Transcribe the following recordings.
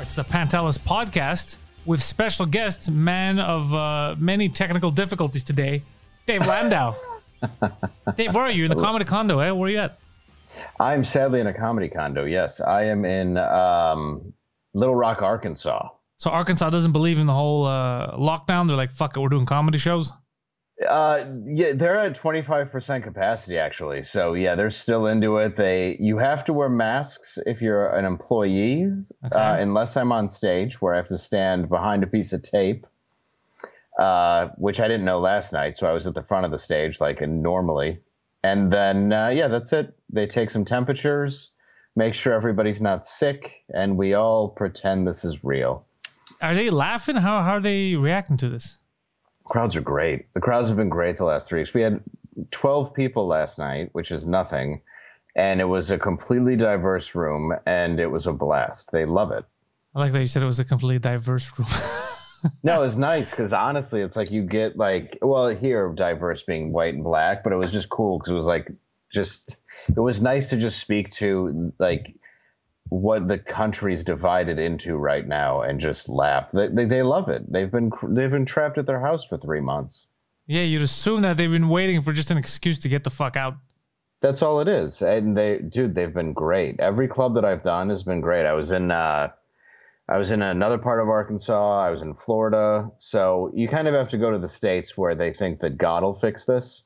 It's the Pantelis Podcast with special guest, man of many technical difficulties today, Dave Landau. Dave, where are you? In the comedy condo, eh? Where are you at? I'm sadly in a comedy condo, yes. I am in Little Rock, Arkansas. So Arkansas doesn't believe in the whole lockdown? They're like, fuck it, we're doing comedy shows? Yeah, they're at 25% capacity, actually. So, yeah, they're still into it. You have to wear masks if you're an employee, okay. Unless I'm on stage where I have to stand behind a piece of tape, which I didn't know last night. So I was at the front of the stage like normally. And then, yeah, that's it. They take some temperatures, make sure everybody's not sick, and we all pretend this is real. Are they laughing? How are they reacting to this? Crowds are great. The crowds have been great the last 3 weeks. We had 12 people last night, which is nothing. And it was a completely diverse room, and it was a blast. They love it. I like that you said it was a completely diverse room. No, it's nice because honestly, it's like you get like, well, here, diverse being white and black, but it was just cool because it was like it was nice to just speak to like what the country's divided into right now and just laugh. They love it. They've been trapped at their house for 3 months. Yeah, you'd assume that they've been waiting for just an excuse to get the fuck out. That's all it is. And they've been great. Every club that I've done has been great. I was in another part of Arkansas. I was in Florida. So you kind of have to go to the states where they think that God will fix this.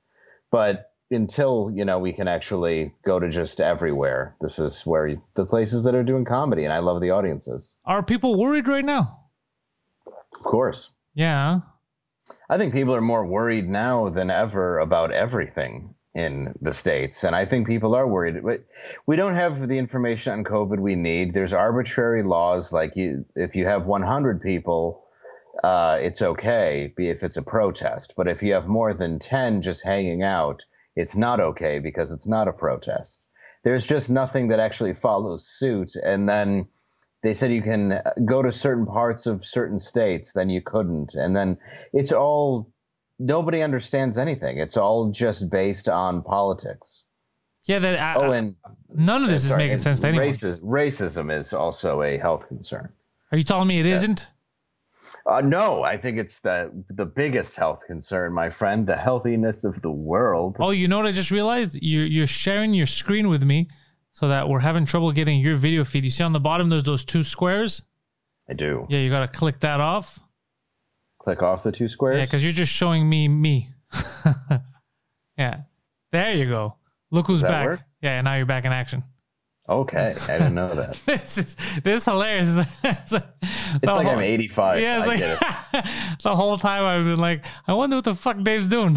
But until, you know, we can actually go to just everywhere. This is where the places that are doing comedy, and I love the audiences. Are people worried right now? Of course. Yeah. I think people are more worried now than ever about everything in the States, and I think people are worried. We don't have the information on COVID we need. There's arbitrary laws like if you have 100 people, it's okay if it's a protest. But if you have more than 10 just hanging out, it's not okay because it's not a protest. There's just nothing that actually follows suit. And then they said you can go to certain parts of certain states, then you couldn't. And then it's all, nobody understands anything. It's all just based on politics. Yeah. None of this is making sense to anyone. Racism is also a health concern. Are you telling me it isn't? No, I think it's the biggest health concern, my friend, the healthiness of the world. Oh, you know what I just realized? You're sharing your screen with me so that we're having trouble getting your video feed. You see on the bottom, there's those two squares? I do. Yeah, you got to click that off. Click off the two squares? Yeah, because you're just showing me. Yeah. There you go. Look who's back. Work? Yeah, now you're back in action. Okay, I didn't know that. This is hilarious. It's like I'm 85. Yeah, it's like the whole time I've been like, I wonder what the fuck Dave's doing.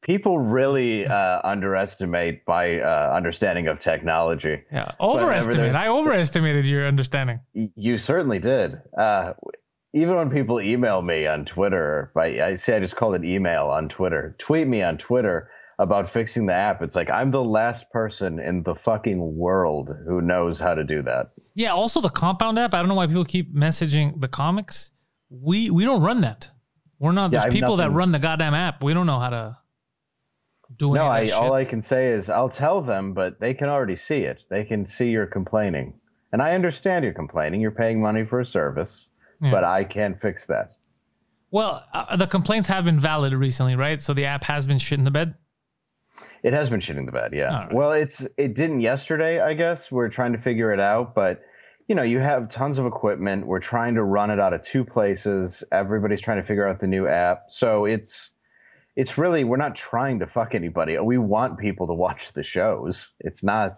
People really underestimate my understanding of technology. Yeah, overestimate. I overestimated your understanding. You certainly did. Even when people email me on Twitter, I just call it email on Twitter. Tweet me on Twitter about fixing the app. It's like, I'm the last person in the fucking world who knows how to do that. Yeah, also the Compound app. I don't know why people keep messaging the comics. We don't run that. We're not, there's people that run the goddamn app. We don't know how to do any of that shit. All I can say is I'll tell them, but they can already see it. They can see you're complaining. And I understand you're complaining. You're paying money for a service, but I can't fix that. Well, the complaints have been valid recently, right? So the app has been shit in the bed. It has been shitting the bed, yeah. Right. Well, it didn't yesterday, I guess. We're trying to figure it out, but you know, you have tons of equipment. We're trying to run it out of two places. Everybody's trying to figure out the new app. So it's really, we're not trying to fuck anybody. We want people to watch the shows. It's not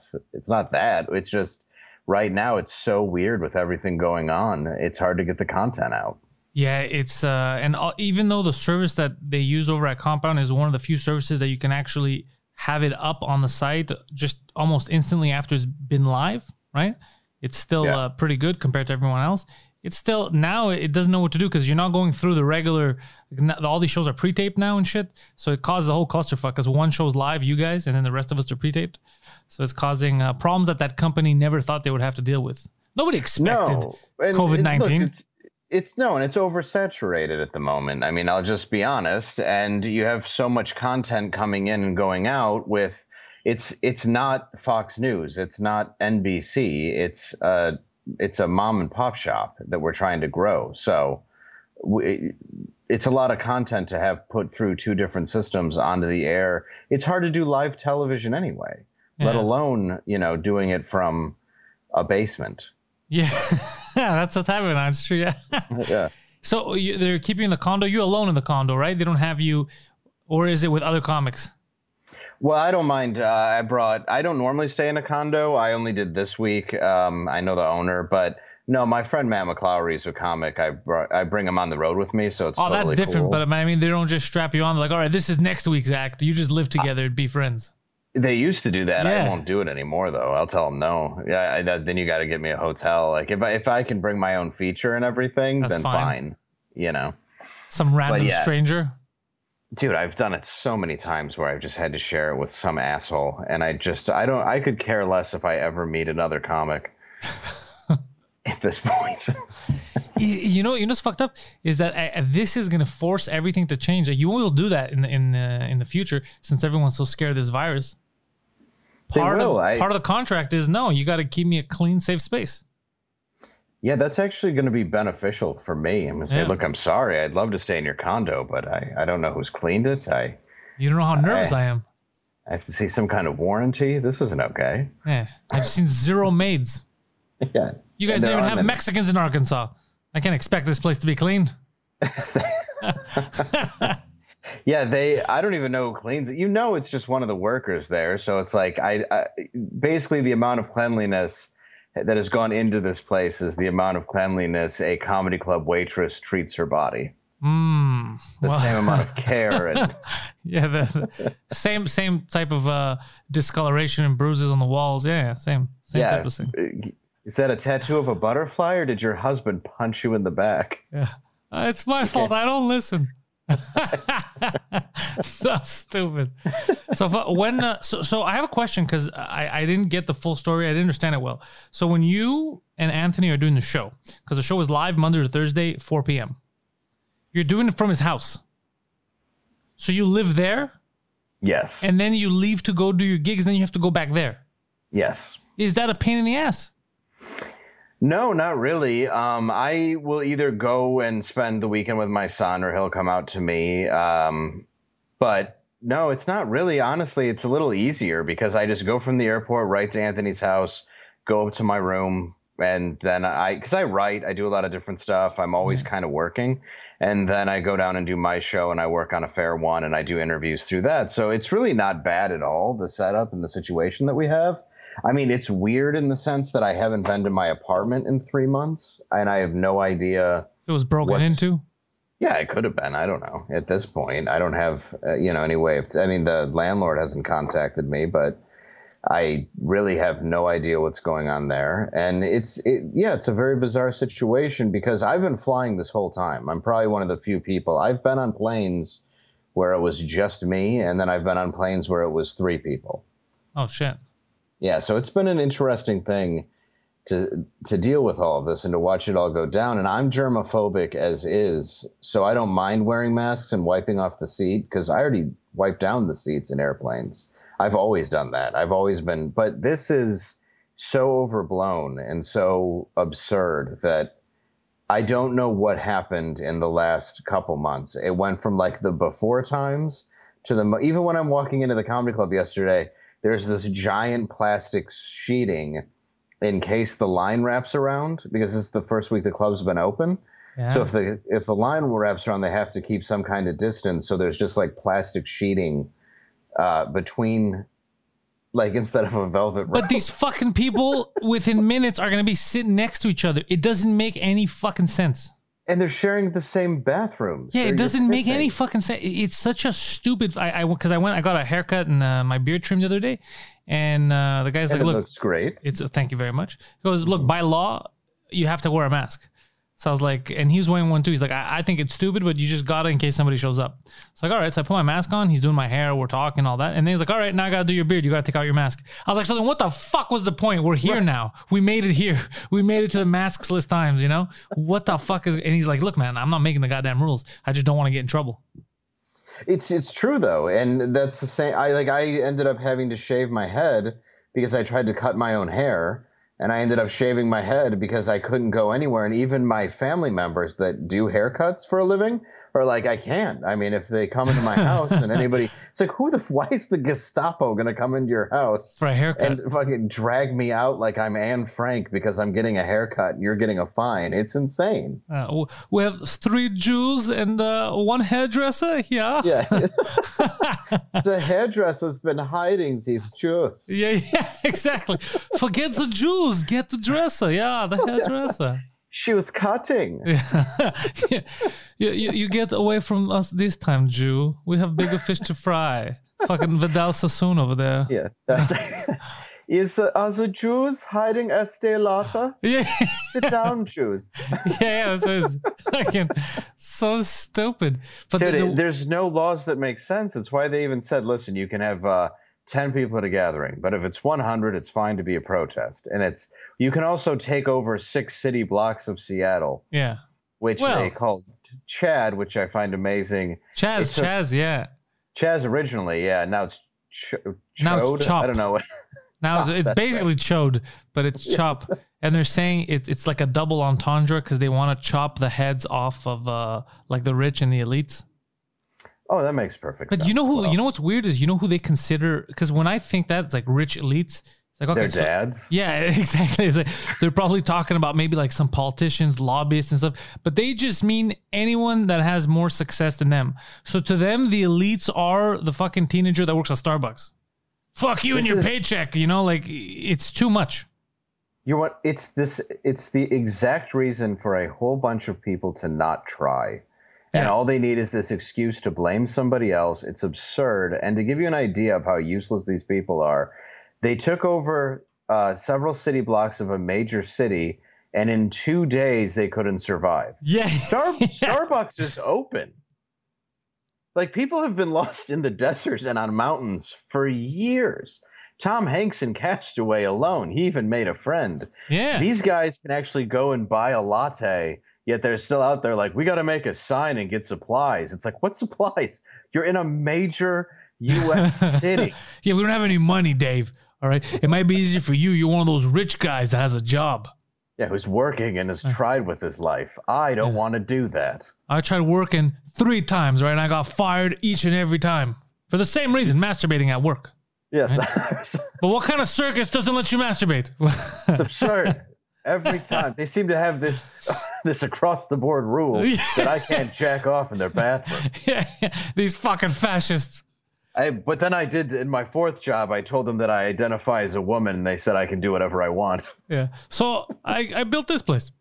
that. It's just right now it's so weird with everything going on. It's hard to get the content out. Yeah, it's and even though the service that they use over at Compound is one of the few services that you can actually have it up on the site just almost instantly after it's been live, right? It's still pretty good compared to everyone else. It's still, now it doesn't know what to do because you're not going through the regular, all these shows are pre-taped now and shit. So it causes a whole clusterfuck because one show's live, you guys, and then the rest of us are pre-taped. So it's causing problems that that company never thought they would have to deal with. Nobody expected COVID-19. Look, and it's oversaturated at the moment. I mean, I'll just be honest. And you have so much content coming in and going out with, it's not Fox News. It's not NBC. It's a mom and pop shop that we're trying to grow. So it's a lot of content to have put through two different systems onto the air. It's hard to do live television anyway, let alone, doing it from a basement. Yeah. That's what's happening. That's true. Yeah. Yeah. So they're keeping you in the condo. You're alone in the condo, right? They don't have you, or is it with other comics? Well, I don't mind. I don't normally stay in a condo. I only did this week. I know the owner, but no, my friend Matt McClawry is a comic. I bring him on the road with me, so it's totally that's different. Cool. But I mean, they don't just strap you on. They're like, all right, this is next week's act. You just live together and be friends. They used to do that. Yeah. I won't do it anymore, though. I'll tell them no. Yeah, then you got to get me a hotel. Like if I can bring my own feature and everything, that's then fine. Some random stranger. Dude, I've done it so many times where I've just had to share it with some asshole. And I could care less if I ever meet another comic at this point. You know what's fucked up is that this is going to force everything to change. You will do that in the future since everyone's so scared of this virus. Part of the contract is, no, you got to keep me a clean, safe space. Yeah, that's actually going to be beneficial for me. I'm going to say, look, I'm sorry. I'd love to stay in your condo, but I don't know who's cleaned it. You don't know how nervous I am. I have to see some kind of warranty. This isn't okay. Yeah, I've seen zero maids. Yeah. You guys don't even have Mexicans in Arkansas. I can't expect this place to be clean. Yeah, I don't even know who cleans it. It's just one of the workers there. So it's like I basically the amount of cleanliness that has gone into this place is the amount of cleanliness a comedy club waitress treats her body. Same amount of care. And yeah, the same type of discoloration and bruises on the walls. Yeah, same type of thing. Is that a tattoo of a butterfly, or did your husband punch you in the back? Yeah, it's my fault. I don't listen. So stupid. So when so I have a question because I didn't get the full story. I didn't understand it well. So when you and Anthony are doing the show, because the show is live Monday to Thursday 4 p.m. you're doing it from his house, so you live there? Yes. And then you leave to go do your gigs, then you have to go back there? Yes. Is that a pain in the ass? No, not really. I will either go and spend the weekend with my son or he'll come out to me. But no, it's not really. Honestly, it's a little easier because I just go from the airport right to Anthony's house, go up to my room, and then because I write, I do a lot of different stuff. I'm always kind of working. And then I go down and do my show and I work on a fair one and I do interviews through that. So it's really not bad at all, the setup and the situation that we have. I mean, it's weird in the sense that I haven't been to my apartment in 3 months, and I have no idea. It was broken into? Yeah, it could have been. I don't know. At this point, I don't have, any way of, I mean, the landlord hasn't contacted me, but I really have no idea what's going on there. And it's a very bizarre situation because I've been flying this whole time. I'm probably one of the few people. I've been on planes where it was just me, and then I've been on planes where it was 3 people. Oh, shit. Yeah, so it's been an interesting thing to deal with all of this and to watch it all go down. And I'm germophobic as is, so I don't mind wearing masks and wiping off the seat because I already wipe down the seats in airplanes. I've always done that. I've always been. But this is so overblown and so absurd that I don't know what happened in the last couple months. It went from like the before times to even when I'm walking into the comedy club yesterday, there's this giant plastic sheeting in case the line wraps around because it's the first week the club's been open. Yeah. So if the line wraps around, they have to keep some kind of distance. So there's just like plastic sheeting between like instead of a velvet rope. But these fucking people within minutes are going to be sitting next to each other. It doesn't make any fucking sense. And they're sharing the same bathrooms. Yeah, it doesn't make any fucking sense. It's such a stupid. I got a haircut and my beard trimmed the other day, and the guy's like, "Look, it looks great." It's thank you very much. He goes, "Look, by law, you have to wear a mask." So I was like, and he's wearing one too. He's like, I think it's stupid, but you just got it in case somebody shows up. It's like, all right. So I put my mask on. He's doing my hair. We're talking, all that. And then he's like, all right, now I got to do your beard. You got to take out your mask. I was like, so then what the fuck was the point? We're here now. We made it here. We made it to the masks list times, you know? What the fuck is... And he's like, look, man, I'm not making the goddamn rules. I just don't want to get in trouble. It's true, though. And that's the same. I ended up having to shave my head because I tried to cut my own hair. And I ended up shaving my head because I couldn't go anywhere. And even my family members that do haircuts for a living are like, I can't. I mean, if they come into my house and anybody, it's like, why is the Gestapo going to come into your house for a haircut and fucking drag me out like I'm Anne Frank because I'm getting a haircut and you're getting a fine? It's insane. We have 3 Jews and one hairdresser. Yeah. The hairdresser's been hiding these Jews. Yeah, exactly. Forget the Jews. Get the dresser. Yeah, the hairdresser. She was cutting. Yeah. You get away from us this time, Jew. We have bigger fish to fry. Fucking Vidal Sassoon over there. Yeah. Are the Jews hiding Estee Lauder? Yeah. Sit down, Jews. Yeah, it's fucking so stupid. But dude, there's no laws that make sense. It's why they even said, listen, you can have... 10 people at a gathering, but if it's 100, it's fine to be a protest. And you can also take over 6 city blocks of Seattle. Yeah. Which they called Chad, which I find amazing. Chaz originally, yeah. Now it's Chop. I don't know. Now it's basically Chode, but it's Chop. And they're saying it's like a double entendre because they want to chop the heads off of like the rich and the elites. Oh, that makes perfect sense. But you know who? Well, you know what's weird is you know who they consider, because when I think that, it's like rich elites. It's like, okay, their dads. So, yeah, exactly. It's like, they're probably talking about maybe like some politicians, lobbyists and stuff, but they just mean anyone that has more success than them. So to them, the elites are the fucking teenager that works at Starbucks. Fuck you and your paycheck. You know, like it's too much. You want it's the exact reason for a whole bunch of people to not try. And all they need is this excuse to blame somebody else. It's absurd. And to give you an idea of how useless these people are, they took over several city blocks of a major city, and in 2 days they couldn't survive. Yeah. Starbucks is open. Like, people have been lost in the deserts and on mountains for years. Tom Hanks in Castaway alone, he even made a friend. Yeah. These guys can actually go and buy a latte. Yet they're still out there like, we got to make a sign and get supplies. It's like, what supplies? You're in a major U.S. city. Yeah, we don't have any money, Dave. All right. It might be easier for you. You're one of those rich guys that has a job. Yeah, who's working and has tried with his life. I don't want to do that. I tried working 3 times, right? And I got fired each and every time for the same reason, masturbating at work. Yes. Right? But what kind of circus doesn't let you masturbate? It's absurd. Every time. They seem to have this across-the-board rule that I can't jack off in their bathroom. Yeah, these fucking fascists. But then I did, in my 4th job, I told them that I identify as a woman, and they said I can do whatever I want. Yeah, so I built this place.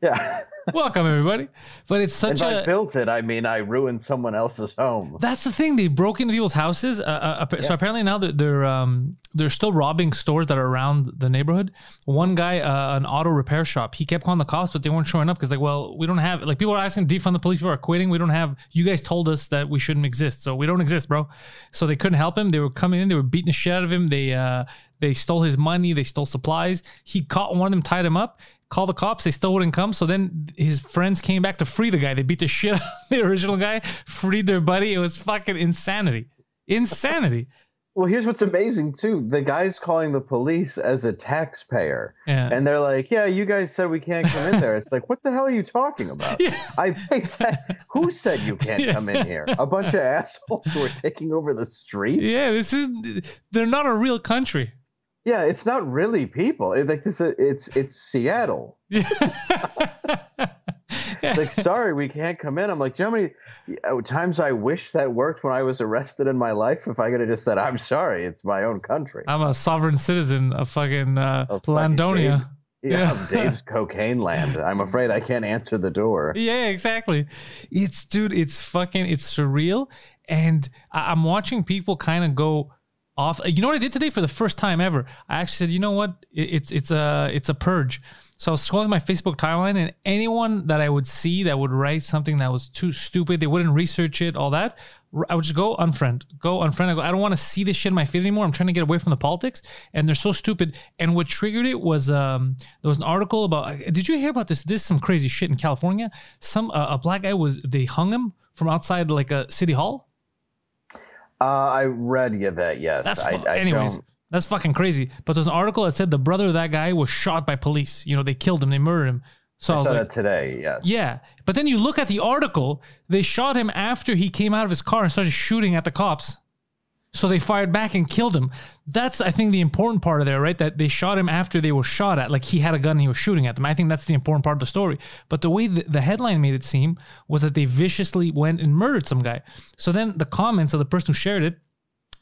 Yeah. Welcome, everybody. But it's such I built it, I mean, I ruined someone else's home. That's the thing. They broke into people's houses. So apparently now they're still robbing stores that are around the neighborhood. One guy, an auto repair shop, he kept calling the cops, but they weren't showing up because, like, well, we don't have, like, people are asking to defund the police. People are quitting. We don't have, you guys told us that we shouldn't exist. So we don't exist, bro. So they couldn't help him. They were coming in. They were beating the shit out of him. They stole his money. They stole supplies. He caught one of them, tied him up, called the cops. They still wouldn't come. So then his friends came back to free the guy. They beat the shit out of the original guy, freed their buddy. It was fucking insanity. Insanity. Well, here's what's amazing, too. The guy's calling the police as a taxpayer. Yeah. And they're like, yeah, you guys said we can't come in there. It's like, what the hell are you talking about? Yeah. I paid Who said you can't come in here? A bunch of assholes who are taking over the streets? Yeah, they're not a real country. Yeah, it's not really people. It's Seattle. Yeah. It's like, sorry, we can't come in. I'm like, do you know how many times I wish that worked when I was arrested in my life? If I could have just said, I'm sorry, it's my own country. I'm a sovereign citizen of fucking Landonia. Yeah, Dave's cocaine land. I'm afraid I can't answer the door. Yeah, exactly. It's, dude, it's fucking, it's surreal. And I'm watching people kind of go off. You know what I did today for the first time ever? I actually said, you know what? It's a purge. So I was scrolling my Facebook timeline, and anyone that I would see that would write something that was too stupid, they wouldn't research it, all that, I would just go unfriend. I go, I don't want to see this shit in my feed anymore. I'm trying to get away from the politics, and they're so stupid. And what triggered it was there was an article about, did you hear about this? This is some crazy shit in California. Some a black guy was, they hung him from outside like a city hall. I read you that, yes. Anyways. That's fucking crazy. But there's an article that said the brother of that guy was shot by police. You know, they killed him. They murdered him. So I saw that today, yes. Yeah. But then you look at the article. They shot him after he came out of his car and started shooting at the cops. So they fired back and killed him. That's, I think, the important part of there, right? That they shot him after they were shot at. Like, he had a gun and he was shooting at them. I think that's the important part of the story. But the way the headline made it seem was that they viciously went and murdered some guy. So then the comments of the person who shared it,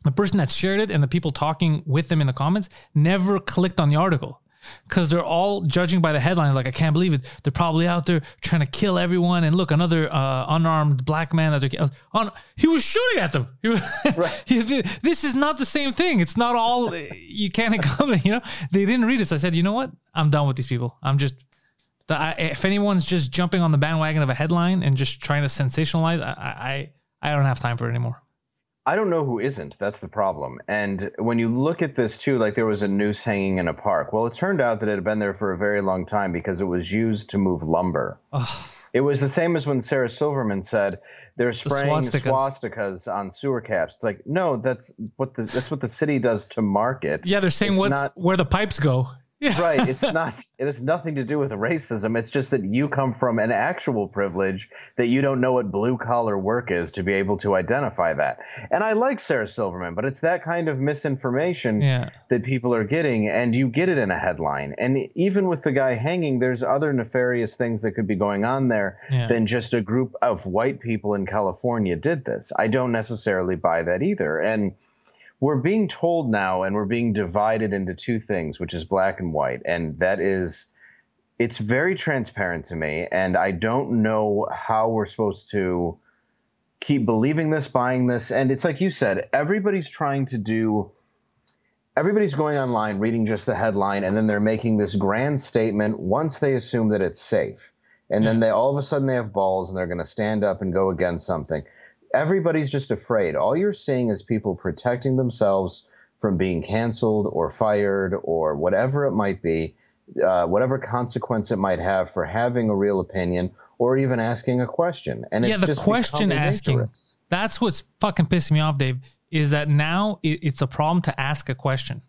the person that shared it and the people talking with them in the comments never clicked on the article because they're all judging by the headline. Like, I can't believe it. They're probably out there trying to kill everyone. And look, another unarmed black man that they're on. He was shooting at them. Right. This is not the same thing. It's not all you can't accommodate. You know, they didn't read it. So I said, you know what? I'm done with these people. I'm just, if anyone's just jumping on the bandwagon of a headline and just trying to sensationalize, I don't have time for it anymore. I don't know who isn't. That's the problem. And when you look at this too, like there was a noose hanging in a park. Well, it turned out that it had been there for a very long time because it was used to move lumber. Oh. It was the same as when Sarah Silverman said they're spraying swastikas on sewer caps. It's like, no, that's what the city does to market. Yeah, they're saying where the pipes go. Yeah. Right. It's not, it has nothing to do with racism. It's just that you come from an actual privilege that you don't know what blue collar work is to be able to identify that. And I like Sarah Silverman, but it's that kind of misinformation that people are getting, and you get it in a headline. And even with the guy hanging, there's other nefarious things that could be going on there than just a group of white people in California did this. I don't necessarily buy that either. And we're being told now, and we're being divided into two things, which is black and white. And that is, it's very transparent to me. And I don't know how we're supposed to keep believing this, buying this. And it's like you said, everybody's going online, reading just the headline, and then they're making this grand statement once they assume that it's safe. And then they all of a sudden they have balls and they're going to stand up and go against something. Everybody's just afraid. All you're seeing is people protecting themselves from being canceled or fired or whatever it might be, whatever consequence it might have for having a real opinion or even asking a question. And it's just question asking. Dangerous. That's what's fucking pissing me off, Dave, is that now it's a problem to ask a question.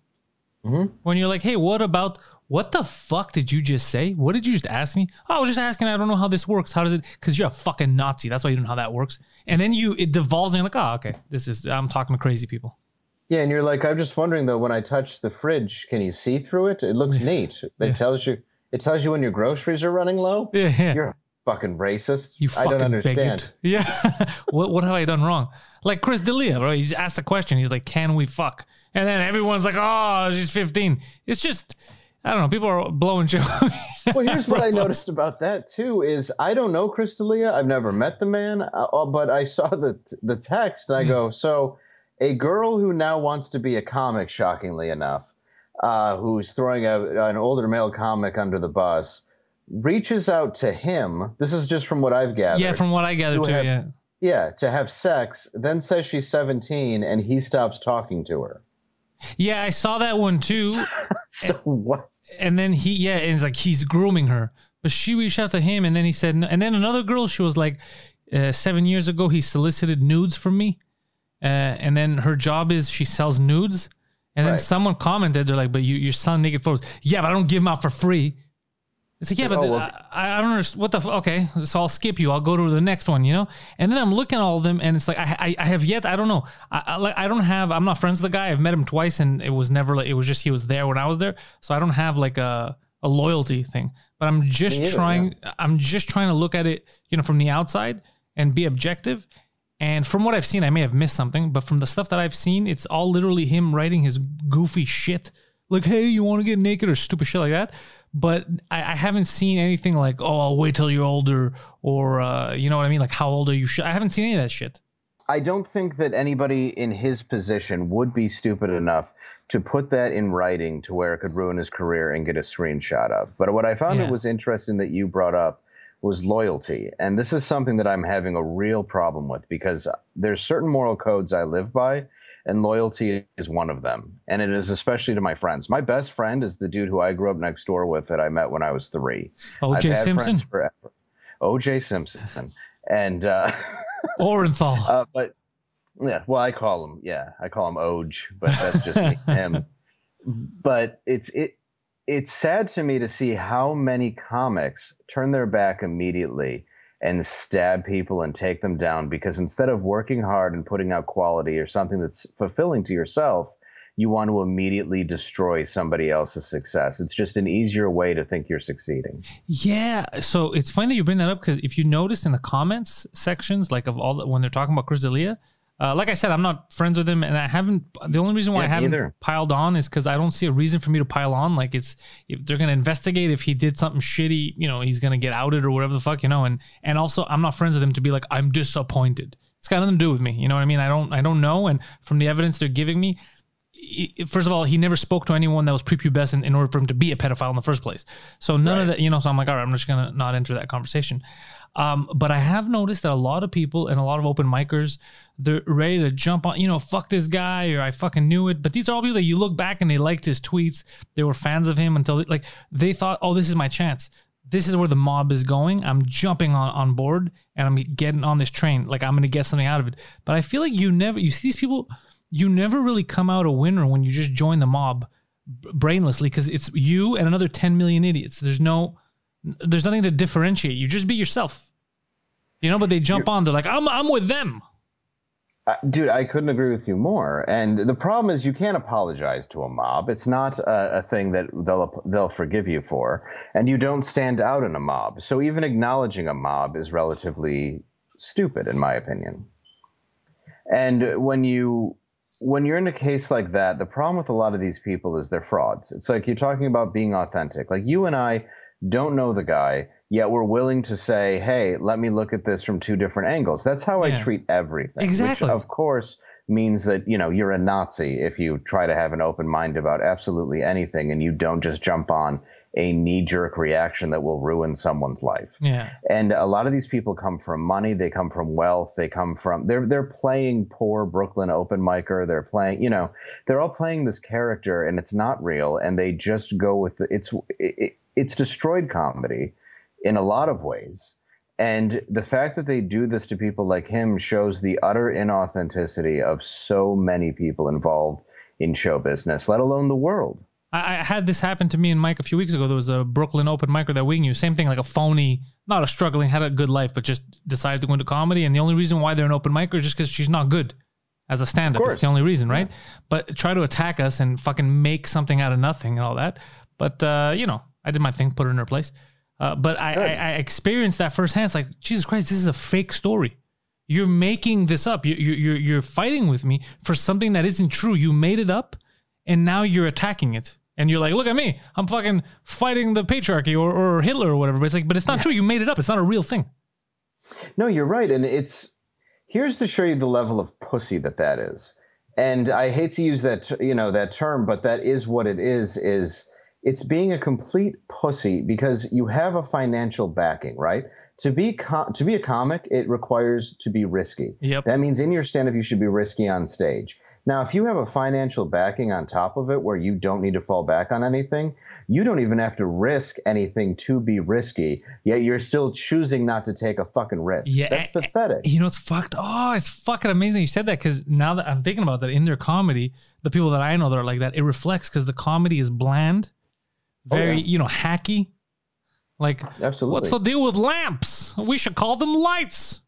Mm-hmm. When you're like, hey, what the fuck did you just say? What did you just ask me? Oh, I was just asking. I don't know how this works. How does it? Because you're a fucking Nazi. That's why you don't know how that works. And then it devolves and you're like, oh, okay. I'm talking to crazy people. Yeah, and you're like, I'm just wondering though, when I touch the fridge, can you see through it? It looks neat. It tells you when your groceries are running low. Yeah, yeah. You're fucking racist. You fucking, I don't understand. Yeah. What have I done wrong? Like Chris D'Elia, right? He's asked a question. He's like, can we fuck? And then everyone's like, oh, she's 15. It's just, I don't know. People are blowing shit. Well, here's what I noticed about that too is I don't know Chris D'Elia. I've never met the man, but I saw the text and I go, so a girl who now wants to be a comic, shockingly enough, who's throwing an older male comic under the bus, reaches out to him. This is just from what I've gathered. Yeah, from what I gathered too. Yeah, to have sex. Then says she's 17, and he stops talking to her. Yeah, I saw that one too. So what? And then and it's like he's grooming her, but she reached out to him, and then he said no. And then another girl, she was like, 7 years ago, he solicited nudes from me, and then her job is she sells nudes, and then someone commented, they're like, but you're selling naked photos. Yeah, but I don't give them out for free. It's like, yeah, but I don't understand. What the fuck? Okay, so I'll skip you. I'll go to the next one, you know? And then I'm looking at all of them, and it's like, I have yet, I don't know. I'm not friends with the guy. I've met him twice, and it was never like, it was just he was there when I was there. So I don't have like a a loyalty thing, but I'm just trying to look at it, you know, from the outside and be objective. And from what I've seen, I may have missed something, but from the stuff that I've seen, it's all literally him writing his goofy shit. Like, hey, you want to get naked or stupid shit like that. But I haven't seen anything like, oh, I'll wait till you're older or, you know what I mean? Like, how old are you? I haven't seen any of that shit. I don't think that anybody in his position would be stupid enough to put that in writing to where it could ruin his career and get a screenshot of. But what I found it was interesting that you brought up was loyalty. And this is something that I'm having a real problem with because there's certain moral codes I live by, and loyalty is one of them. And it is especially to my friends. My best friend is the dude who I grew up next door with that I met when I was 3. O.J. Simpson? Forever. O.J. Simpson. And Orenthal. But yeah, well, I call him OJ, but that's just me, him. But it's sad to me to see how many comics turn their back immediately and stab people and take them down because instead of working hard and putting out quality or something that's fulfilling to yourself, you want to immediately destroy somebody else's success. It's just an easier way to think you're succeeding. Yeah. So it's funny that you bring that up because if you notice in the comments sections, like of all the, when they're talking about Chris D'Elia, like I said, I'm not friends with him, and I haven't. The only reason why I haven't piled on is because I don't see a reason for me to pile on. Like it's if they're gonna investigate if he did something shitty, you know, he's gonna get outed or whatever the fuck, you know. And also, I'm not friends with him to be like I'm disappointed. It's got nothing to do with me, you know what I mean? I don't know. And from the evidence they're giving me, first of all, he never spoke to anyone that was prepubescent in order for him to be a pedophile in the first place. So none of that, you know. So I'm like, all right, I'm just gonna not enter that conversation. But I have noticed that a lot of people and a lot of open micers, they're ready to jump on, you know, fuck this guy or I fucking knew it. But these are all people that you look back and they liked his tweets. They were fans of him until like they thought, oh, this is my chance. This is where the mob is going. I'm jumping on board and I'm getting on this train. Like I'm going to get something out of it. But I feel like you see these people, you never really come out a winner when you just join the mob brainlessly because it's you and another 10 million idiots. There's nothing to differentiate. You just be yourself, you know, but they jump on. They're like, I'm with them. Dude, I couldn't agree with you more. And the problem is you can't apologize to a mob. It's not a thing that they'll forgive you for. And you don't stand out in a mob. So even acknowledging a mob is relatively stupid, in my opinion. And when you're in a case like that, the problem with a lot of these people is they're frauds. It's like you're talking about being authentic. Like you and I don't know the guy, yet we're willing to say, hey, let me look at this from two different angles. That's how I treat everything. Exactly. Which, of course, means that, you know, you're a Nazi if you try to have an open mind about absolutely anything and you don't just jump on a knee-jerk reaction that will ruin someone's life. Yeah. And a lot of these people come from money. They come from wealth. They come from – they're playing poor Brooklyn open micer. They're playing – you know, they're all playing this character and it's not real and they just go with – It's destroyed comedy in a lot of ways. And the fact that they do this to people like him shows the utter inauthenticity of so many people involved in show business, let alone the world. I had this happen to me and Mike a few weeks ago. There was a Brooklyn open micer that we knew. Same thing, like a phony, not a struggling, had a good life, but just decided to go into comedy. And the only reason why they're an open micer is just because she's not good as a stand-up. It's the only reason, right? Yeah. But try to attack us and fucking make something out of nothing and all that. But, you know. I did my thing, put her in her place. But I experienced that firsthand. It's like, Jesus Christ, this is a fake story. You're making this up. You're fighting with me for something that isn't true. You made it up, and now you're attacking it. And you're like, look at me. I'm fucking fighting the patriarchy or Hitler or whatever. But it's like, but it's not true. You made it up. It's not a real thing. No, you're right. And it's here's to show you the level of pussy that is. And I hate to use that, you know, that term, but that is what it is. It's being a complete pussy because you have a financial backing, right? To be a comic, it requires to be risky. Yep. That means in your stand-up, you should be risky on stage. Now, if you have a financial backing on top of it where you don't need to fall back on anything, you don't even have to risk anything to be risky, yet you're still choosing not to take a fucking risk. Yeah, that's pathetic. You know, it's fucked. Oh, it's fucking amazing you said that because now that I'm thinking about that, in their comedy, the people that I know that are like that, it reflects because the comedy is bland. Very, you know, hacky. Like, absolutely. What's the deal with lamps? We should call them lights.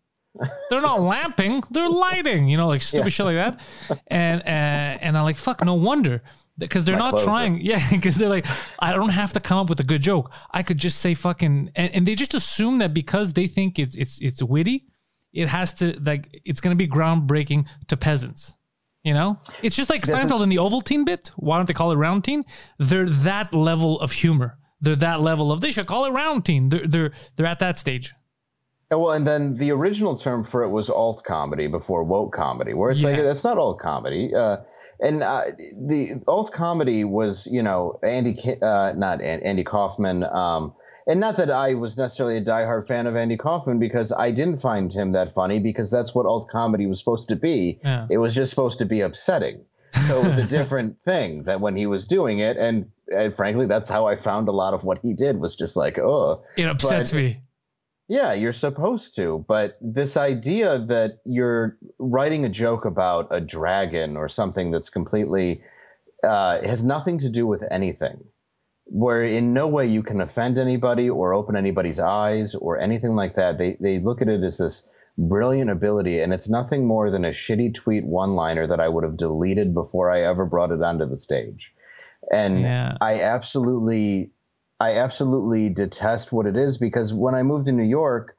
They're not lamping, they're lighting. You know, like stupid shit like that. And I'm like, fuck, no wonder. Because they're not trying. Yeah, because they're like, I don't have to come up with a good joke. I could just say fucking, and they just assume that because they think it's witty, it has to, like, it's going to be groundbreaking to peasants. You know, it's just like Seinfeld and the Ovaltine bit. Why don't they call it Roundtine? They're that level of humor. They're that level of, they should call it Roundtine. They're at that stage. Well, and then the original term for it was alt comedy before woke comedy, where it's like, that's not alt comedy. And the alt comedy was, you know, Andy Kaufman. And not that I was necessarily a diehard fan of Andy Kaufman, because I didn't find him that funny, because that's what alt comedy was supposed to be. Yeah. It was just supposed to be upsetting. So it was a different thing that when he was doing it. And frankly, that's how I found a lot of what he did was just like, oh, it upsets me. Yeah, you're supposed to. But this idea that you're writing a joke about a dragon or something that's completely has nothing to do with anything, where in no way you can offend anybody or open anybody's eyes or anything like that. They look at it as this brilliant ability, and it's nothing more than a shitty tweet one-liner that I would have deleted before I ever brought it onto the stage. And yeah. I absolutely detest what it is, because when I moved to New York,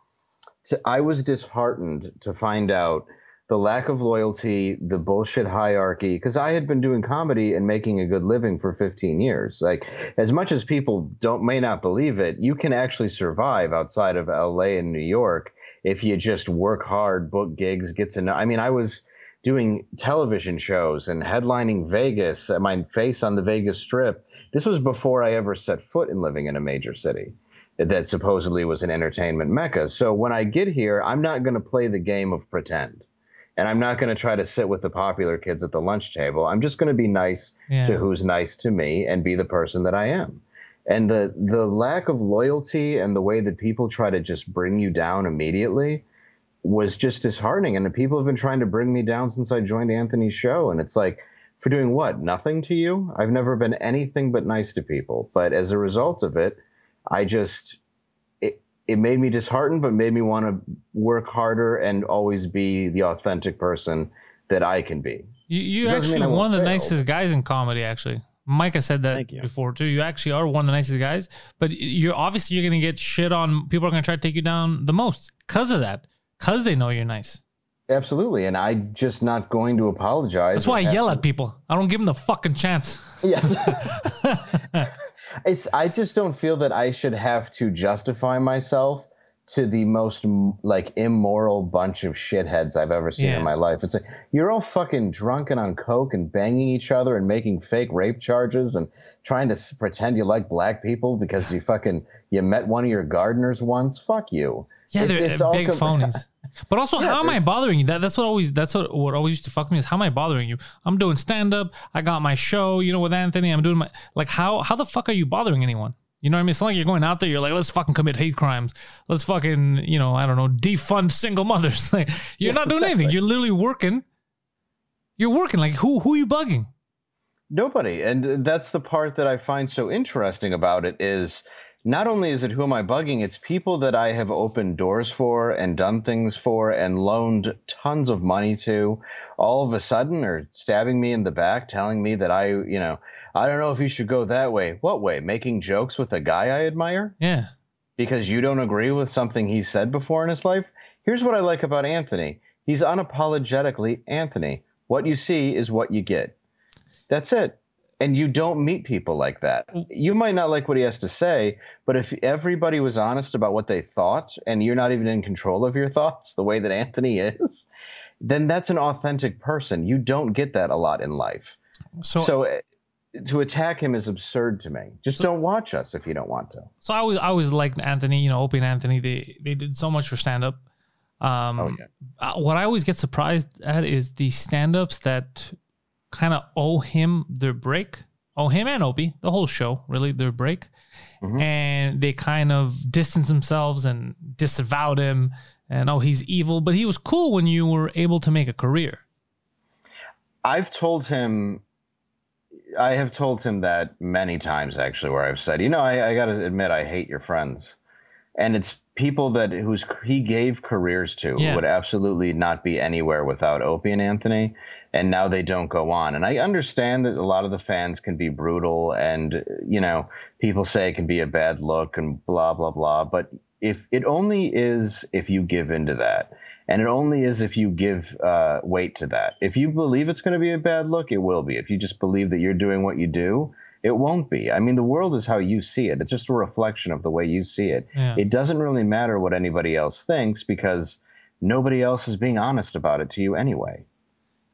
I was disheartened to find out the lack of loyalty, the bullshit hierarchy, because I had been doing comedy and making a good living for 15 years. Like, as much as people may not believe it, you can actually survive outside of LA and New York if you just work hard, book gigs, get to know. I mean, I was doing television shows and headlining Vegas, my face on the Vegas Strip. This was before I ever set foot in living in a major city that supposedly was an entertainment mecca. So when I get here, I'm not going to play the game of pretend. And I'm not going to try to sit with the popular kids at the lunch table. I'm just going to be nice to who's nice to me and be the person that I am. And the lack of loyalty and the way that people try to just bring you down immediately was just disheartening. And the people have been trying to bring me down since I joined Anthony's show. And it's like, for doing what? Nothing to you? I've never been anything but nice to people. But as a result of it, it made me disheartened, but made me want to work harder and always be the authentic person that I can be. You're actually one of the nicest guys in comedy, actually. Micah said that before, too. You actually are one of the nicest guys, but you're going to get shit on. People are going to try to take you down the most because of that, because they know you're nice. Absolutely, and I'm just not going to apologize. That's why I yell at people. I don't give them the fucking chance. Yes. I just don't feel that I should have to justify myself to the most like immoral bunch of shitheads I've ever seen in my life. It's like, you're all fucking drunk and on coke and banging each other and making fake rape charges and trying to pretend you like black people because you met one of your gardeners once. Fuck you. Yeah, they're big phonies. But also, how am I bothering you? That's what always used to fuck me is, how am I bothering you? I'm doing stand up. I got my show, you know, with Anthony. I'm doing my, like, how the fuck are you bothering anyone? You know what I mean? It's not like you're going out there, you're like, let's fucking commit hate crimes. Let's fucking, you know, I don't know, defund single mothers. Like, you're not doing anything. You're literally working. You're working. Like, who are you bugging? Nobody. And that's the part that I find so interesting about it is, not only is it who am I bugging, it's people that I have opened doors for and done things for and loaned tons of money to, all of a sudden are stabbing me in the back, telling me that I, you know, I don't know if you should go that way. What way? Making jokes with a guy I admire? Yeah. Because you don't agree with something he said before in his life? Here's what I like about Anthony. He's unapologetically Anthony. What you see is what you get. That's it. And you don't meet people like that. You might not like what he has to say, but if everybody was honest about what they thought, and you're not even in control of your thoughts the way that Anthony is, then that's an authentic person. You don't get that a lot in life. So to attack him is absurd to me. Just don't watch us if you don't want to. So I always liked Anthony, you know, Opie and Anthony. They did so much for stand-up. What I always get surprised at is the stand-ups that kind of owe him and Opie, the whole show, really, their break. Mm-hmm. And they kind of distance themselves and disavowed him and, oh, he's evil. But he was cool when you were able to make a career. I have told him that many times, actually, where I've said, you know, I got to admit, I hate your friends. And it's people that he gave careers to would absolutely not be anywhere without Opie and Anthony. And now they don't go on. And I understand that a lot of the fans can be brutal and, you know, people say it can be a bad look and blah, blah, blah. But if it only is if you give into that, and it only is if you give weight to that. If you believe it's going to be a bad look, it will be. If you just believe that you're doing what you do, it won't be. I mean, the world is how you see it. It's just a reflection of the way you see it. Yeah. It doesn't really matter what anybody else thinks because nobody else is being honest about it to you anyway.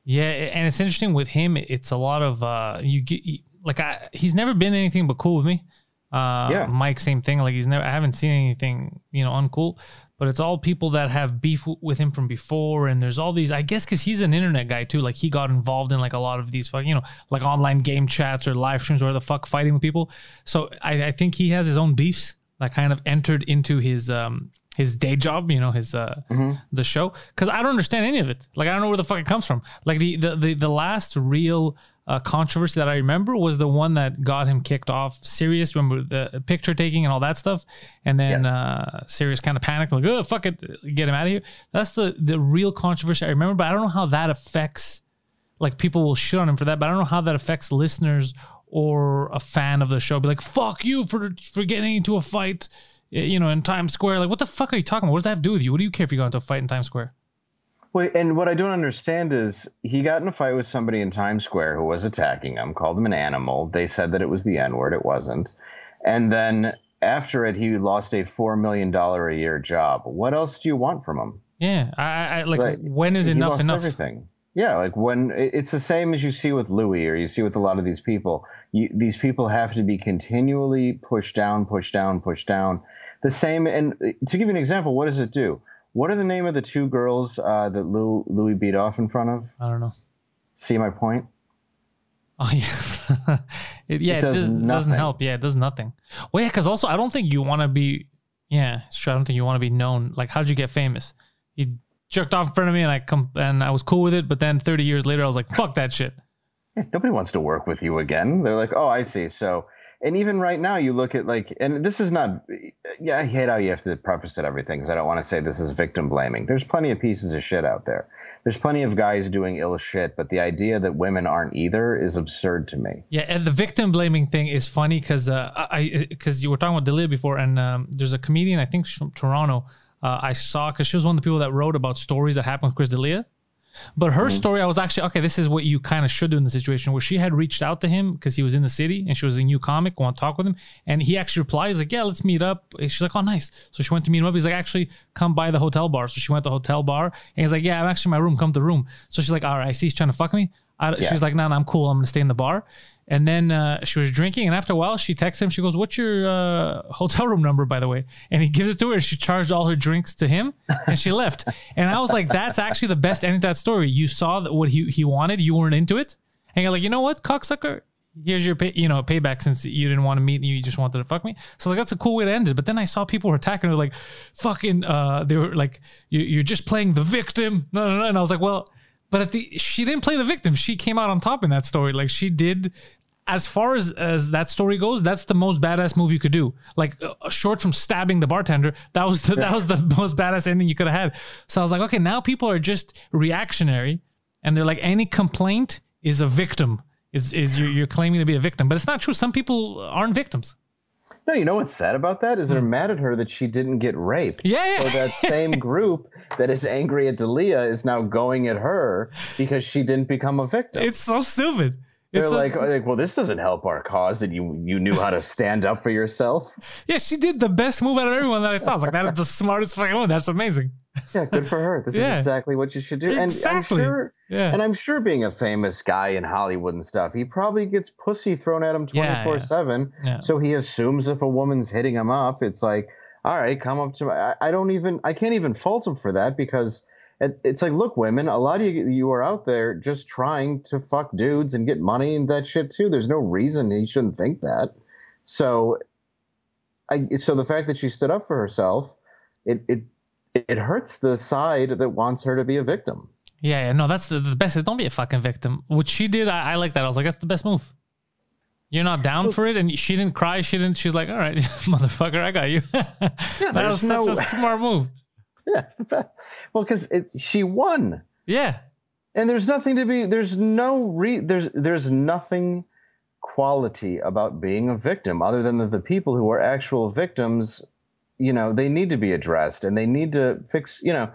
Yeah, and it's interesting with him. It's a lot of he's never been anything but cool with me. Mike, same thing. Like I haven't seen anything, you know, uncool. But it's all people that have beef with him from before. And there's all these, I guess, because he's an internet guy too. Like he got involved in like a lot of these fucking, you know, like online game chats or live streams or the fuck fighting with people. So I think he has his own beefs that kind of entered into his day job, you know, the show. Cause I don't understand any of it. Like, I don't know where the fuck it comes from. Like the last real controversy that I remember was the one that got him kicked off Sirius. Remember the picture taking and all that stuff. And then, Sirius kind of panicked, like, oh, fuck it, get him out of here. That's the real controversy I remember, but I don't know how that affects, like people will shit on him for that, but I don't know how that affects listeners or a fan of the show. Be like, fuck you for getting into a fight, you know, in Times Square. Like, what the fuck are you talking about? What does that have to do with you? What do you care if you got into a fight in Times Square? Well, and what I don't understand is he got in a fight with somebody in Times Square who was attacking him, called him an animal. They said that it was the N-word. It wasn't. And then after it, he lost a $4 million a year job. What else do you want from him? Yeah. When is enough enough? Everything. Yeah, like when it's the same as you see with Louie or you see with a lot of these people. These people have to be continually pushed down. The same. And to give you an example, what does it do? What are the name of the two girls that Louie beat off in front of? I don't know. See my point? Oh, yeah. it doesn't help. Yeah, it does nothing. Well, yeah, because also I don't think you want to be. Yeah, sure. I don't think you want to be known. Like, how'd you get famous? You jerked off in front of me, and I was cool with it. But then 30 years later, I was like, "Fuck that shit." Yeah, nobody wants to work with you again. They're like, "Oh, I see." So, and even right now, you look at like, and this is not. Yeah, I hate how you have to preface it everything because I don't want to say this is victim blaming. There's plenty of pieces of shit out there. There's plenty of guys doing ill shit, but the idea that women aren't either is absurd to me. Yeah, and the victim blaming thing is funny because you were talking about D'Elia before, and there's a comedian I think from Toronto. I saw because she was one of the people that wrote about stories that happened with Chris D'Elia. But her story, I was actually, okay, this is what you kind of should do in the situation where she had reached out to him because he was in the city and she was a new comic, want to talk with him. And he actually replies like, yeah, let's meet up. And she's like, oh, nice. So she went to meet him up. He's like, actually, come by the hotel bar. So she went to the hotel bar and he's like, yeah, I'm actually in my room. Come to the room. So she's like, all right, I see he's trying to fuck me. She's like, no, I'm cool. I'm going to stay in the bar. And then she was drinking. And after a while, she texts him. She goes, what's your hotel room number, by the way? And he gives it to her. And she charged all her drinks to him. And she left. And I was like, that's actually the best end of that story. You saw that what he wanted. You weren't into it. And you're like, you know what, cocksucker? Here's your payback since you didn't want to meet and you just wanted to fuck me. So like, that's a cool way to end it. But then I saw people were attacking her like, fucking, they were like, you're just playing the victim. No. And I was like, well... But she didn't play the victim. She came out on top in that story. Like she did, as far as that story goes, that's the most badass move you could do. Like short from stabbing the bartender, that was the most badass ending you could have had. So I was like, okay, now people are just reactionary, and they're like, any complaint is a victim. Is you're claiming to be a victim, but it's not true. Some people aren't victims. No, you know what's sad about that is they're mad at her that she didn't get raped. Yeah. So that same group that is angry at D'Elia is now going at her because she didn't become a victim. It's so stupid. Well, this doesn't help our cause that you knew how to stand up for yourself. Yeah, she did the best move out of everyone that I saw. I was like, that is the smartest fucking one. That's amazing. Yeah, good for her. This is exactly what you should do. Exactly. And I'm sure being a famous guy in Hollywood and stuff, he probably gets pussy thrown at him 24/7. Yeah. So he assumes if a woman's hitting him up, it's like, all right, come up to me. I can't even fault him for that because it's like, look, women, a lot of you are out there just trying to fuck dudes and get money and that shit too. There's no reason he shouldn't think that. So the fact that she stood up for herself, it hurts the side that wants her to be a victim. Yeah, no, that's the best. Don't be a fucking victim. What she did, I like that. I was like, that's the best move. You're not down for it? And she didn't cry. She's like, all right, motherfucker, I got you. Yeah, that was such a smart move. Yeah, it's the best. Well, because she won. Yeah. And there's nothing to be, there's nothing quality about being a victim other than that the people who are actual victims, you know, they need to be addressed and they need to fix, you know,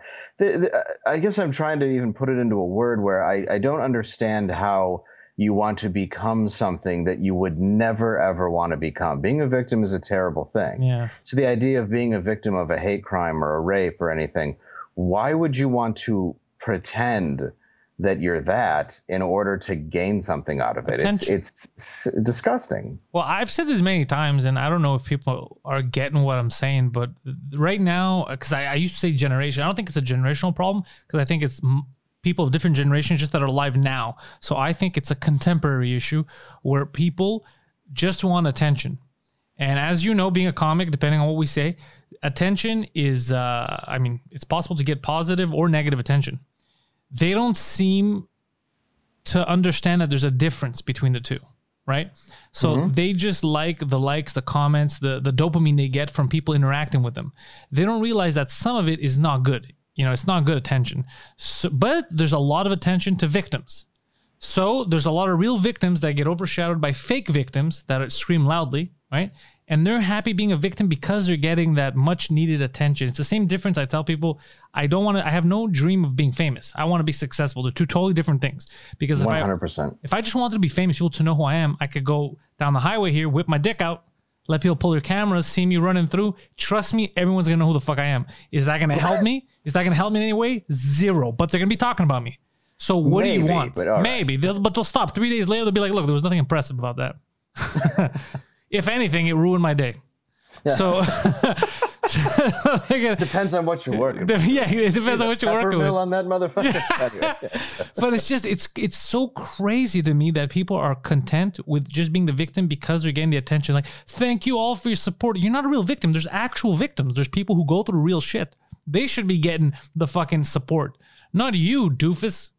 I guess I'm trying to even put it into a word where I don't understand how you want to become something that you would never, ever want to become. Being a victim is a terrible thing. Yeah. So the idea of being a victim of a hate crime or a rape or anything, why would you want to pretend that you're that in order to gain something out of it? It's disgusting. Well, I've said this many times, and I don't know if people are getting what I'm saying, but right now, because I used to say generation, I don't think it's a generational problem, because I think it's people of different generations just that are alive now. So I think it's a contemporary issue where people just want attention. And as you know, being a comic, depending on what we say, attention is, I mean, it's possible to get positive or negative attention. They don't seem to understand that there's a difference between the two, right? So they just like the likes, the comments, the dopamine they get from people interacting with them. They don't realize that some of it is not good. You know, it's not good attention. So, but there's a lot of attention to victims. So there's a lot of real victims that get overshadowed by fake victims that scream loudly, right? And they're happy being a victim because they're getting that much needed attention. It's the same difference. I tell people, I have no dream of being famous. I want to be successful. They're two totally different things. Because if 100%. If I just wanted to be famous, people to know who I am, I could go down the highway here, whip my dick out, let people pull their cameras, see me running through. Trust me, everyone's going to know who the fuck I am. Is that going to help me? Is that going to help me in any way? Zero. But they're going to be talking about me. So what do you want? But maybe. They'll stop. 3 days later, they'll be like, look, there was nothing impressive about that. If anything, it ruined my day. Yeah. So it depends on what you're working with. Yeah, it depends on what you're working with. On that motherfucker. Yeah. Yeah. But it's just, it's so crazy to me that people are content with just being the victim because they're getting the attention. Like, thank you all for your support. You're not a real victim. There's actual victims. There's people who go through real shit. They should be getting the fucking support. Not you, doofus.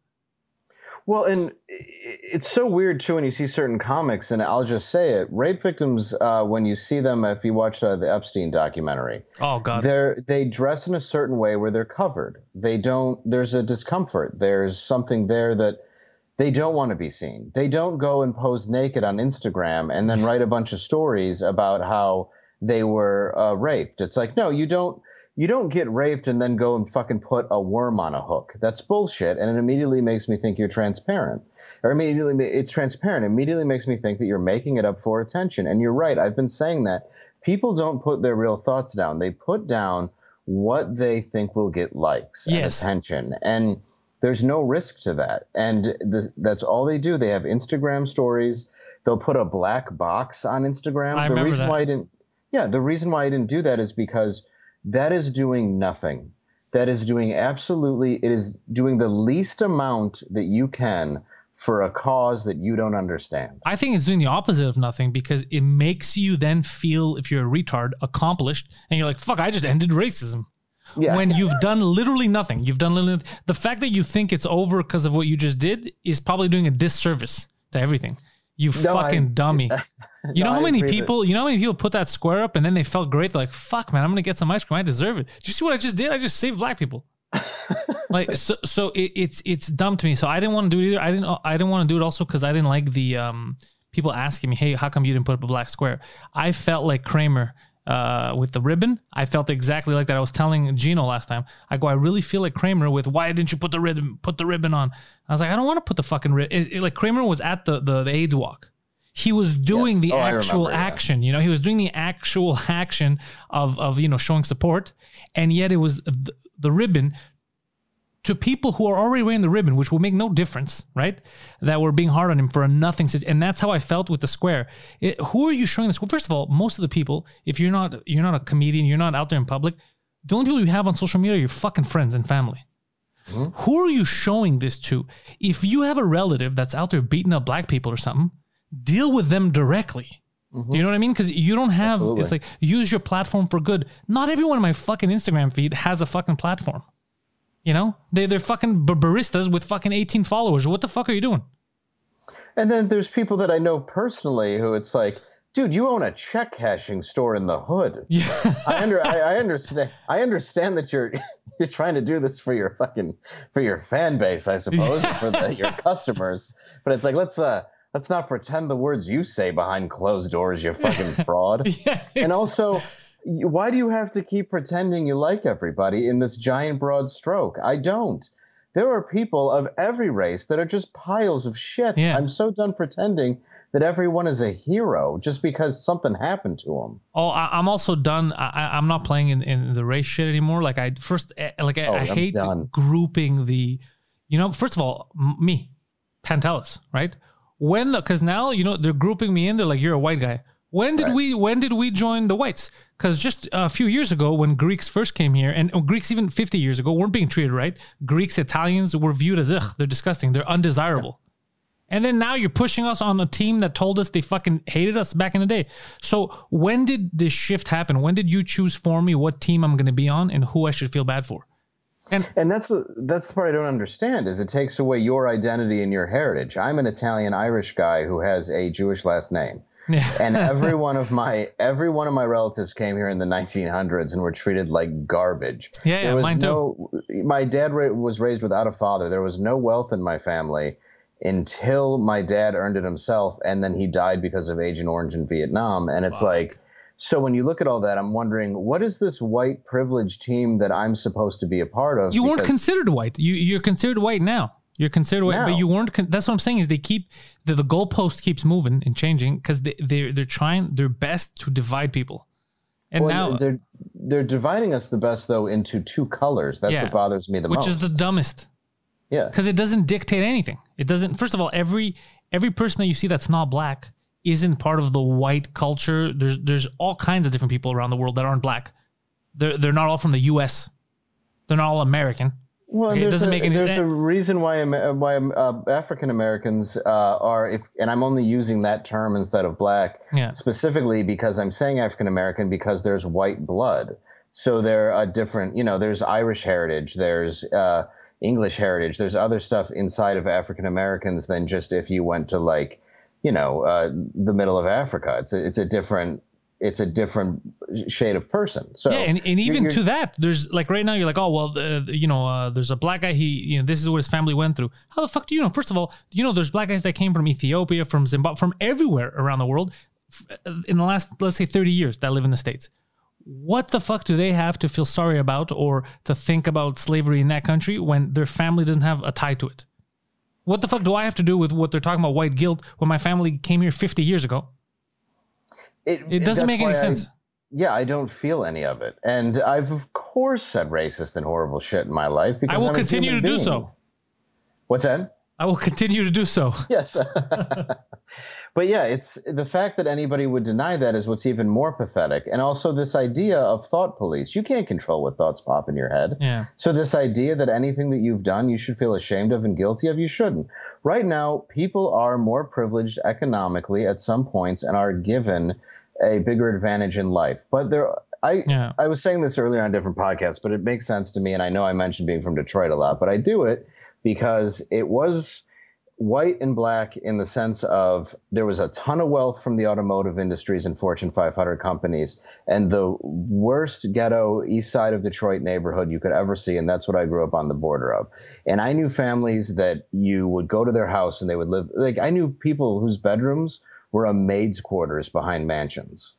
Well, and it's so weird, too, when you see certain comics, and I'll just say it, rape victims, when you see them, if you watch the Epstein documentary, oh God, they dress in a certain way where they're covered. They don't, there's a discomfort. There's something there that they don't want to be seen. They don't go and pose naked on Instagram and then write a bunch of stories about how they were raped. It's like, no, you don't get raped and then go and fucking put a worm on a hook. That's bullshit. And it immediately makes me think you're transparent. Or immediately, it's transparent. It immediately makes me think that you're making it up for attention. And you're right. I've been saying that. People don't put their real thoughts down. They put down what they think will get likes and attention. And there's no risk to that. And that's all they do. They have Instagram stories. They'll put a black box on Instagram. I remember that. The reason why I didn't do that is because that is doing nothing. That is doing absolutely, it is doing the least amount that you can for a cause that you don't understand. I think it's doing the opposite of nothing because it makes you then feel, if you're a retard, accomplished, and you're like, fuck, I just ended racism. Yeah. When you've done literally nothing. You've done literally nothing. The fact that you think it's over because of what you just did is probably doing a disservice to everything. You fucking dummy. You know how many people put that square up and then they felt great. They're like, fuck, man, I'm going to get some ice cream. I deserve it. Do you see what I just did? I just saved black people. Like, so it's dumb to me. So I didn't want to do it either. I didn't want to do it also because I didn't like the people asking me, hey, how come you didn't put up a black square? I felt like Kramer with the ribbon. I felt exactly like that. I was telling Gino last time, I go, I really feel like Kramer with, why didn't you put the ribbon on? I was like, I don't want to put the fucking ribbon. Like Kramer was at the AIDS walk. He was doing the actual action. You know, he was doing the actual action of, you know, showing support. And yet it was the ribbon to people who are already wearing the ribbon, which will make no difference, right? That were being hard on him for a nothing. And that's how I felt with the square. Who are you showing the square? First of all, most of the people, if you're not a comedian, you're not out there in public, the only people you have on social media are your fucking friends and family. Mm-hmm. Who are you showing this to? If you have a relative that's out there beating up black people or something, deal with them directly. Mm-hmm. You know what I mean? Because you don't have, absolutely. It's like, use your platform for good. Not everyone in my fucking Instagram feed has a fucking platform. You know, they're fucking baristas with fucking 18 followers. What the fuck are you doing? And then there's people that I know personally who it's like, dude, you own a check cashing store in the hood. Yeah. I understand that you're trying to do this for your fucking fan base, I suppose, or for your customers. But it's like, let's not pretend the words you say behind closed doors, you fucking fraud. Yeah, and also, why do you have to keep pretending you like everybody in this giant broad stroke? I don't. There are people of every race that are just piles of shit. Yeah. I'm so done pretending that everyone is a hero just because something happened to them. Oh, I'm also done. I'm not playing in the race shit anymore. Like I hate done. Grouping the, you know, first of all, me, Pantelis, right? When, because now, you know, they're grouping me in. They're like, you're a white guy. When did we join the whites? Because just a few years ago, when Greeks first came here, and Greeks even 50 years ago weren't being treated right. Greeks, Italians were viewed as they're disgusting, they're undesirable. Yeah. And then now you're pushing us on a team that told us they fucking hated us back in the day. So when did this shift happen? When did you choose for me what team I'm going to be on and who I should feel bad for? And that's the part I don't understand, is it takes away your identity and your heritage. I'm an Italian-Irish guy who has a Jewish last name. Yeah. And every one of my relatives came here in the 1900s and were treated like garbage. Yeah, yeah, mine too. My dad was raised without a father. There was no wealth in my family until my dad earned it himself, and then he died because of Agent Orange in Vietnam. And it's like, so when you look at all that, I'm wondering, what is this white privileged team that I'm supposed to be a part of? You weren't considered white. You're considered white now. You're considered white, no. But you weren't. That's what I'm saying, is they keep the goalpost keeps moving and changing because they're trying their best to divide people, and now they're dividing us the best though into two colors. That's what bothers me the most. Which is the dumbest. Yeah, because it doesn't dictate anything. It doesn't. First of all, every person that you see that's not black isn't part of the white culture. There's all kinds of different people around the world that aren't black. They're not all from the U.S. They're not all American. Well, okay, there's a reason why African Americans are, and I'm only using that term instead of black, specifically because I'm saying African American because there's white blood. So there are different, you know, there's Irish heritage, there's English heritage, there's other stuff inside of African Americans than just if you went to, like, you know, the middle of Africa. It's a different shade of person. So yeah, and even to that, there's like right now you're like, oh well, you know, there's a black guy. He, you know, this is what his family went through. How the fuck do you know? First of all, you know, there's black guys that came from Ethiopia, from Zimbabwe, from everywhere around the world in the last, let's say, 30 years that live in the States. What the fuck do they have to feel sorry about or to think about slavery in that country when their family doesn't have a tie to it? What the fuck do I have to do with what they're talking about, white guilt, when my family came here 50 years ago? It doesn't make any sense. I don't feel any of it. And I've, of course, said racist and horrible shit in my life. Because I will continue to do so. What's that? I will continue to do so. Yes. But yeah, it's the fact that anybody would deny that is what's even more pathetic. And also this idea of thought police. You can't control what thoughts pop in your head. Yeah. So this idea that anything that you've done you should feel ashamed of and guilty of, you shouldn't. Right now, people are more privileged economically at some points and are given a bigger advantage in life. But I was saying this earlier on different podcasts, but it makes sense to me. And I know I mentioned being from Detroit a lot, but I do it because it was white and black in the sense of there was a ton of wealth from the automotive industries and Fortune 500 companies, and the worst ghetto east side of Detroit neighborhood you could ever see. And that's what I grew up on the border of. And I knew families that you would go to their house and they would live, like, I knew people whose bedrooms were a maid's quarters behind mansions.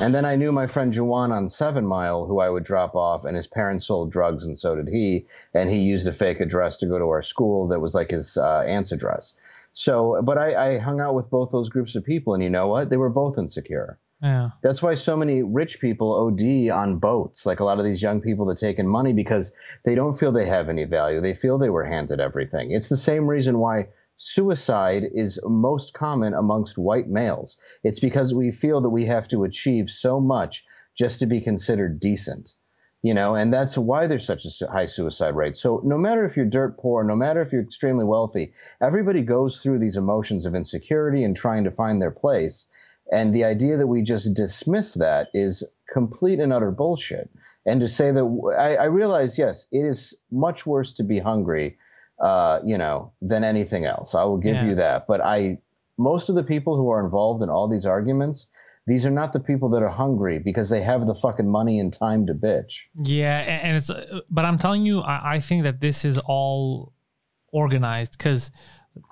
And then I knew my friend Juwan on 7 Mile, who I would drop off, and his parents sold drugs, and so did he. And he used a fake address to go to our school that was like his aunt's address. So, but I hung out with both those groups of people, and you know what? They were both insecure. Yeah. That's why so many rich people OD on boats, like a lot of these young people that take in money, because they don't feel they have any value. They feel they were handed everything. It's the same reason why suicide is most common amongst white males. It's because we feel that we have to achieve so much just to be considered decent, you know, and that's why there's such a high suicide rate. So no matter if you're dirt poor, no matter if you're extremely wealthy, everybody goes through these emotions of insecurity and trying to find their place. And the idea that we just dismiss that is complete and utter bullshit. And to say that, I realize, yes, it is much worse to be hungry, you know, than anything else. I will give you that. But I most of the people who are involved in all these arguments, these are not the people that are hungry because they have the fucking money and time to bitch. Yeah, and it's, but I'm telling you, I think that this is all organized because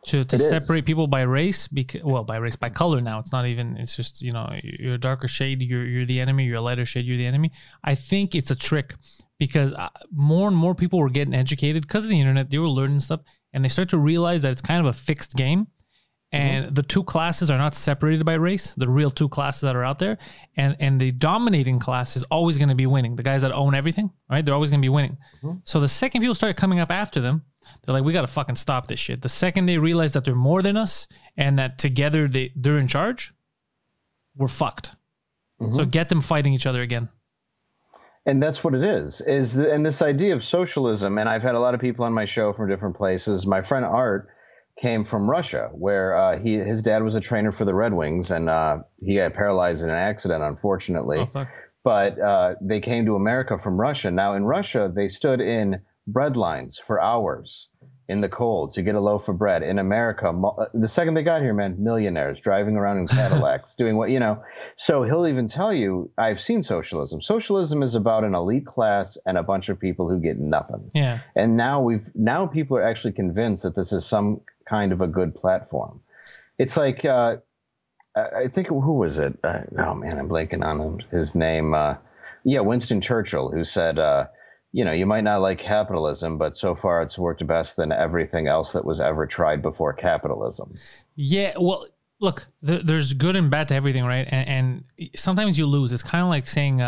to separate people by race, because, well, by race, by color now, it's not even, it's just, you know, you're a darker shade, you're the enemy, you're a lighter shade, you're the enemy. I think it's a trick because more and more people were getting educated because of the internet. They were learning stuff and they start to realize that it's kind of a fixed game. And the two classes are not separated by race, the real two classes that are out there. And the dominating class is always going to be winning. The guys that own everything, right? They're always going to be winning. Mm-hmm. So the second people start coming up after them, they're like, we got to fucking stop this shit. The second they realize that they're more than us and that together they're in charge, we're fucked. Mm-hmm. So get them fighting each other again. And that's what it is and this idea of socialism. And I've had a lot of people on my show from different places. My friend Art came from Russia, where his dad was a trainer for the Red Wings, and he got paralyzed in an accident, unfortunately. Oh, fuck. But they came to America from Russia. Now, in Russia, they stood in bread lines for hours in the cold to get a loaf of bread. In America, the second they got here, man, millionaires driving around in Cadillacs, doing what, you know. So he'll even tell you, I've seen socialism. Socialism is about an elite class and a bunch of people who get nothing. Yeah. And now people are actually convinced that this is some kind of a good platform. It's like, I think, who was it? Oh man, I'm blanking on his name. Winston Churchill, who said, you know, you might not like capitalism, but so far it's worked best than everything else that was ever tried before capitalism. Yeah, well, look, there's good and bad to everything, right? And sometimes you lose. It's kind of like saying,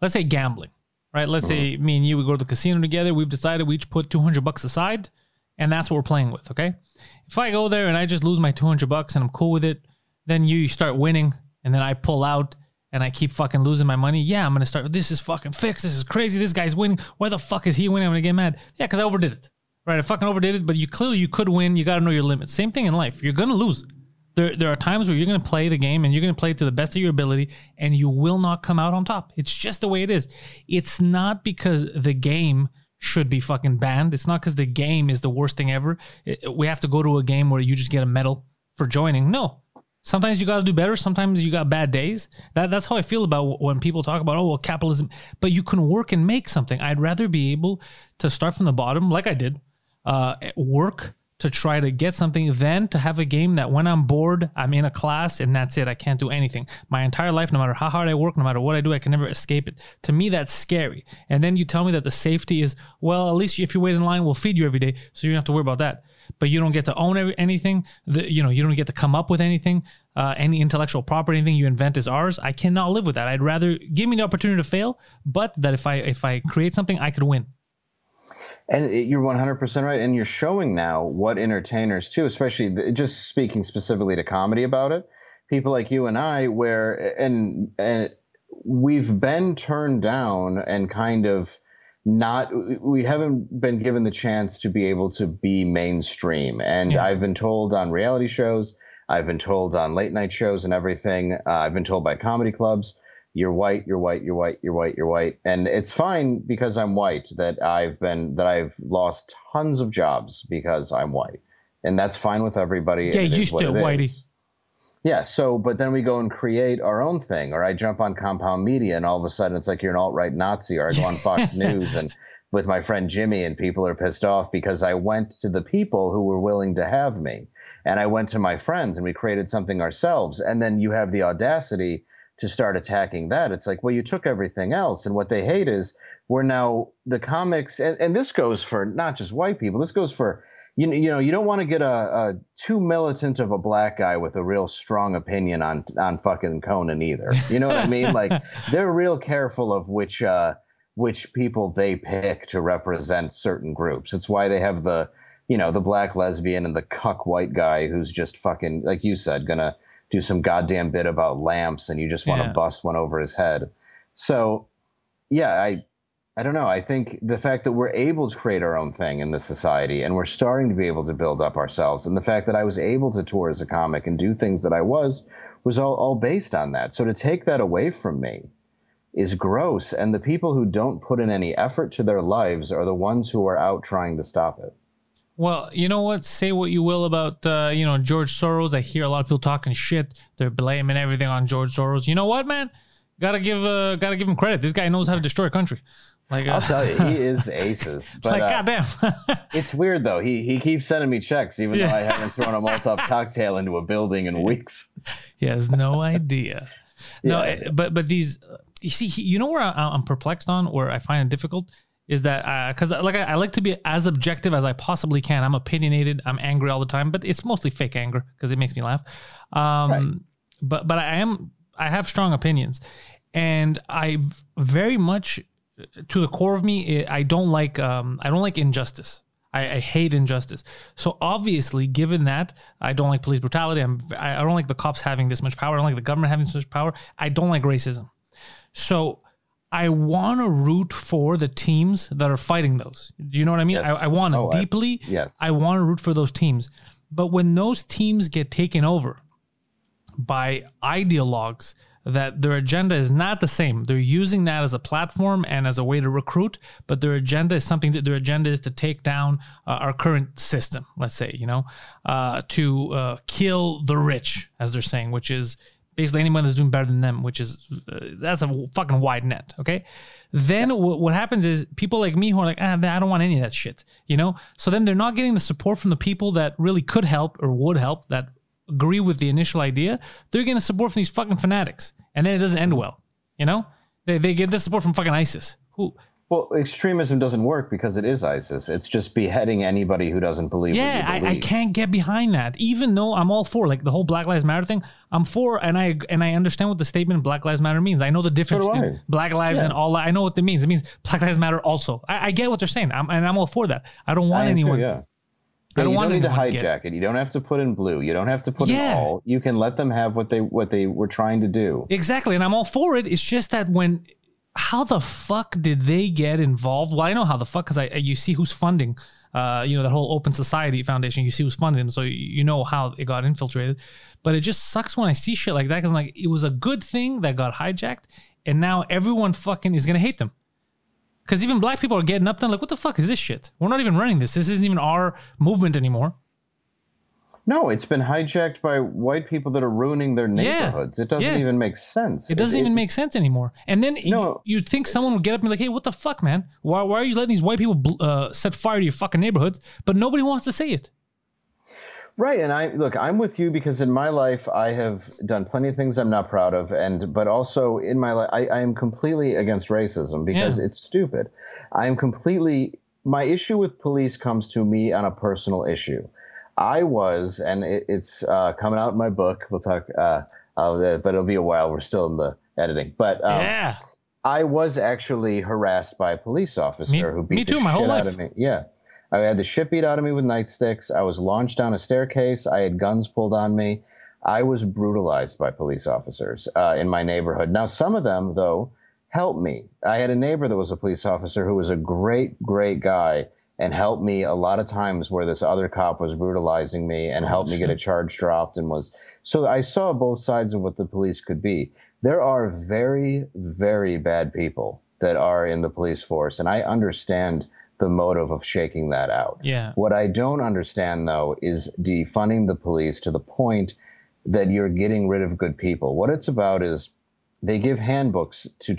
let's say gambling, right? Let's say me and you, we go to the casino together. We've decided we each put $200 aside, and that's what we're playing with, okay? If I go there and I just lose my $200 and I'm cool with it, then you start winning, and then I pull out, and I keep fucking losing my money. Yeah, I'm going to start, this is fucking fixed. This is crazy. This guy's winning. Why the fuck is he winning? I'm going to get mad. Yeah, because I overdid it. Right? I fucking overdid it, but you could win. You got to know your limits. Same thing in life. You're going to lose. There are times where you're going to play the game and you're going to play to the best of your ability and you will not come out on top. It's just the way it is. It's not because the game should be fucking banned. It's not because the game is the worst thing ever. We have to go to a game where you just get a medal for joining. No. Sometimes you got to do better. Sometimes you got bad days. That's how I feel about when people talk about, oh, well, capitalism. But you can work and make something. I'd rather be able to start from the bottom, like I did, work to try to get something than to have a game that when I'm bored, I'm in a class and that's it. I can't do anything. My entire life, no matter how hard I work, no matter what I do, I can never escape it. To me, that's scary. And then you tell me that the safety is, well, at least if you wait in line, we'll feed you every day, so you don't have to worry about that. But you don't get to own anything. You don't get to come up with anything. Any intellectual property, anything you invent is ours. I cannot live with that. I'd rather give me the opportunity to fail, but that if I create something, I could win. And you're 100% right. And you're showing now what entertainers too, especially just speaking specifically to comedy about it, people like you and I, and we've been turned down and kind of, we haven't been given the chance to be able to be mainstream. And yeah. I've been told on reality shows, I've been told on late night shows and everything. I've been told by comedy clubs, you're white, you're white, you're white, you're white, you're white. And it's fine because I'm white that I've lost tons of jobs because I'm white, and that's fine with everybody. Yeah, you still whitey. Is. Yeah. So, but then we go and create our own thing, or I jump on Compound Media and all of a sudden it's like you're an alt-right Nazi, or I go on Fox News and with my friend Jimmy and people are pissed off because I went to the people who were willing to have me, and I went to my friends and we created something ourselves. And then you have the audacity to start attacking that. It's like, well, you took everything else. And what they hate is we're now the comics. And this goes for not just white people. This goes for, you know, you don't want to get a too militant of a black guy with a real strong opinion on fucking Conan either. You know what I mean? Like, they're real careful of which people they pick to represent certain groups. It's why they have the, you know, the black lesbian and the cuck white guy who's just fucking, like you said, gonna do some goddamn bit about lamps, and you just want to bust one over his head. So, yeah, I don't know. I think the fact that we're able to create our own thing in this society, and we're starting to be able to build up ourselves, and the fact that I was able to tour as a comic and do things that I was all based on that. So to take that away from me is gross. And the people who don't put in any effort to their lives are the ones who are out trying to stop it. Well, you know what? Say what you will about, you know, George Soros. I hear a lot of people talking shit. They're blaming everything on George Soros. You know what, man? Gotta give him credit. This guy knows how to destroy a country. Like, I'll tell you, he is aces. But, like, goddamn. It's weird though. He keeps sending me checks, even though I haven't thrown a Molotov cocktail into a building in weeks. He has no idea. But these, you see, you know where I'm perplexed on, where I find it difficult, is that because like I like to be as objective as I possibly can. I'm opinionated. I'm angry all the time, but it's mostly fake anger because it makes me laugh. Right. But I have strong opinions, and I very much. To the core of me, I don't like injustice. I hate injustice. So obviously, given that, I don't like police brutality. I don't like the cops having this much power. I don't like the government having this much power. I don't like racism. So I want to root for the teams that are fighting those. Do you know what I mean? Yes. I want to deeply. Yes. I want to root for those teams. But when those teams get taken over by ideologues, that their agenda is not the same. They're using that as a platform and as a way to recruit, but their agenda is something that their agenda is to take down our current system, let's say, you know, to kill the rich, as they're saying, which is basically anyone that's doing better than them, which is, that's a fucking wide net, okay? Then what happens is people like me who are like, I don't want any of that shit, you know? So then they're not getting the support from the people that really could help or would help that agree with the initial idea. They're getting support from these fucking fanatics, and then it doesn't end well. You know, they get this support from fucking ISIS. Who? Well, extremism doesn't work because it is ISIS. It's just beheading anybody who doesn't believe. Yeah, what you believe. I can't get behind that. Even though I'm all for like the whole Black Lives Matter thing, I'm for, and I understand what the statement Black Lives Matter means. I know the difference between Black Lives and all. I know what it means. It means Black Lives Matter also. I get what they're saying, and I'm all for that. I don't want anyone. Too, yeah. I don't want you don't need to hijack it. You don't have to put in blue. You don't have to put in all. You can let them have what they were trying to do. Exactly, and I'm all for it. It's just that how the fuck did they get involved? Well, I know how the fuck, because you see who's funding, you know, that whole Open Society Foundation. You see who's funding them, so you know how it got infiltrated. But it just sucks when I see shit like that, because like it was a good thing that got hijacked, and now everyone fucking is gonna hate them. Because even black people are getting up there like, what the fuck is this shit? We're not even running this. This isn't even our movement anymore. No, it's been hijacked by white people that are ruining their neighborhoods. It doesn't even make sense. It doesn't even make sense anymore. And then you'd think someone would get up and be like, hey, what the fuck, man? Why are you letting these white people set fire to your fucking neighborhoods? But nobody wants to say it. Right, and I'm with you, because in my life I have done plenty of things I'm not proud of, but also in my life I am completely against racism because it's stupid. My issue with police comes to me on a personal issue. I was, and it's coming out in my book. We'll talk, but it'll be a while. We're still in the editing, but I was actually harassed by a police officer who beat the shit out of me. Yeah. I had the shit beat out of me with nightsticks. I was launched down a staircase. I had guns pulled on me. I was brutalized by police officers in my neighborhood. Now, some of them, though, helped me. I had a neighbor that was a police officer who was a great, great guy and helped me a lot of times where this other cop was brutalizing me and helped me get a charge dropped. So I saw both sides of what the police could be. There are very, very bad people that are in the police force, and I understand the motive of shaking that out. Yeah. What I don't understand, though, is defunding the police to the point that you're getting rid of good people. What it's about is they give handbooks to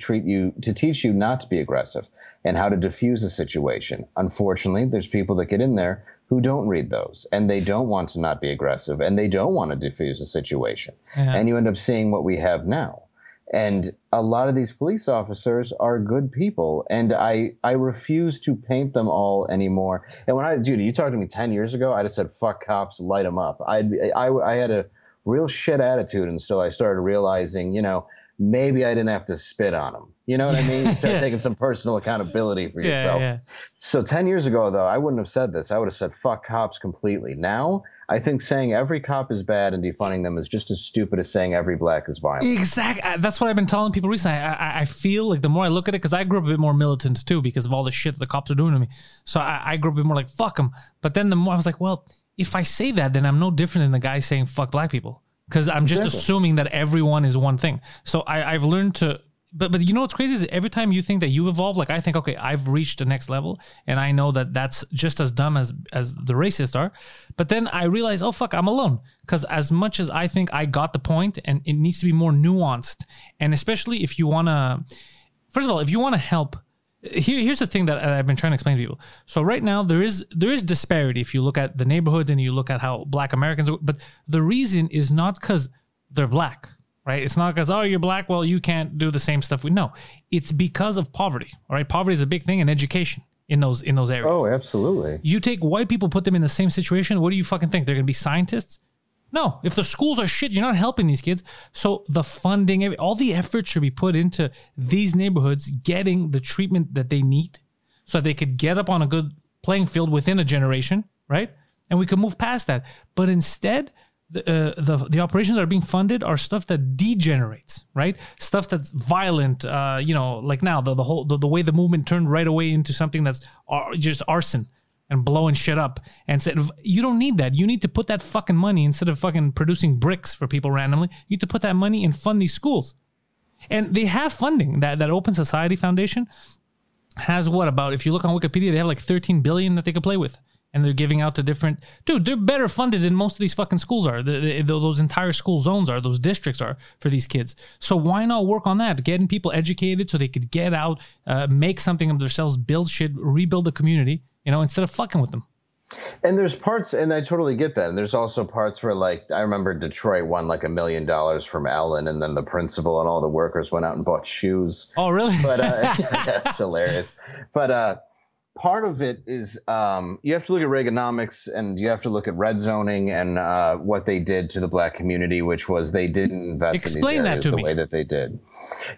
teach you not to be aggressive and how to diffuse a situation. Unfortunately, there's people that get in there who don't read those, and they don't want to not be aggressive, and they don't want to diffuse a situation. Yeah. And you end up seeing what we have now. And a lot of these police officers are good people, and I refuse to paint them all anymore. And you talked to me 10 years ago, I'd have said, fuck cops, light them up. I had a real shit attitude until I started realizing, you know, maybe I didn't have to spit on them. You know what I mean? Start taking some personal accountability for yourself. Yeah. So 10 years ago, though, I wouldn't have said this. I would have said, fuck cops completely. Now, I think saying every cop is bad and defunding them is just as stupid as saying every black is violent. Exactly. That's what I've been telling people recently. I feel like the more I look at it, because I grew up a bit more militant too because of all the shit the cops are doing to me. So I grew up a bit more like, fuck them. But then the more I was like, well, if I say that, then I'm no different than the guy saying fuck black people, because I'm just assuming that everyone is one thing. So I've learned to But you know what's crazy is every time you think that you evolve, like I think, okay, I've reached the next level, and I know that that's just as dumb as the racists are. But then I realize, oh fuck, I'm alone, because as much as I think I got the point, and it needs to be more nuanced, and especially if you wanna, first of all, if you wanna help. Here's the thing that I've been trying to explain to people. So right now there is disparity if you look at the neighborhoods and you look at how Black Americans are, but the reason is not because they're Black. Right? It's not because, oh, you're Black, well, you can't do the same stuff. No, it's because of poverty. All right. Poverty is a big thing in education in those areas. Oh, absolutely. You take white people, put them in the same situation. What do you fucking think? They're going to be scientists? No. If the schools are shit, you're not helping these kids. So the funding, all the effort should be put into these neighborhoods getting the treatment that they need so that they could get up on a good playing field within a generation. Right. And we can move past that. But instead, the operations that are being funded are stuff that degenerates, right? Stuff that's violent, you know, like now the whole way the movement turned right away into something that's just arson and blowing shit up. And said, you don't need that. You need to put that fucking money, instead of fucking producing bricks for people randomly, you need to put that money and fund these schools. And they have funding. That Open Society Foundation has what about, if you look on Wikipedia, they have like 13 billion that they could play with. And they're giving out to different... Dude, they're better funded than most of these fucking schools are. Those entire school zones are. Those districts are for these kids. So why not work on that? Getting people educated so they could get out, make something of themselves, build shit, rebuild the community, you know, instead of fucking with them. And there's parts... And I totally get that. And there's also parts where, like, I remember Detroit won, like, $1 million from Allen, and then the principal and all the workers went out and bought shoes. Oh, really? But that's hilarious. But... part of it is you have to look at Reaganomics, and you have to look at red zoning and what they did to the Black community, which was they didn't invest in these areas the way that they did.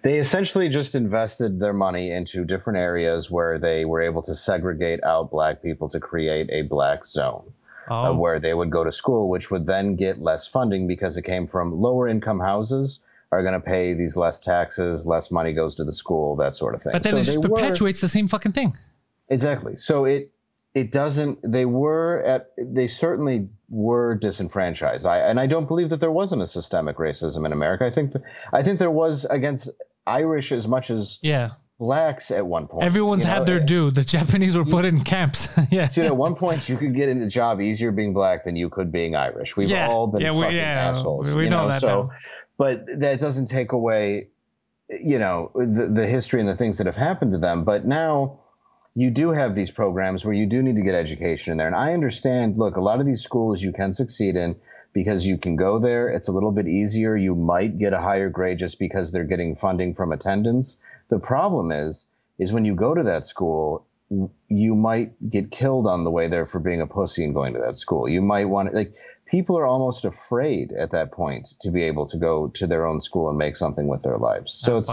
They essentially just invested their money into different areas where they were able to segregate out Black people to create a Black zone. Oh. Where they would go to school, which would then get less funding because it came from lower income houses. Are going to pay these less taxes, less money goes to the school, that sort of thing. But then so it just perpetuates the same fucking thing. Exactly. So it doesn't. They certainly were disenfranchised. I don't believe that there wasn't a systemic racism in America. I think there was against Irish as much as Blacks at one point. Everyone's had their due. The Japanese were put in camps. Yeah. So, at one point you could get into a job easier being Black than you could being Irish. We've all been fucking assholes. We know that. So, but that doesn't take away, you know, the history and the things that have happened to them. But now. You do have these programs where you do need to get education in there. And I understand, look, a lot of these schools you can succeed in because you can go there. It's a little bit easier. You might get a higher grade just because they're getting funding from attendance. The problem is when you go to that school, you might get killed on the way there for being a pussy and going to that school. You might want to, like, people are almost afraid at that point to be able to go to their own school and make something with their lives. So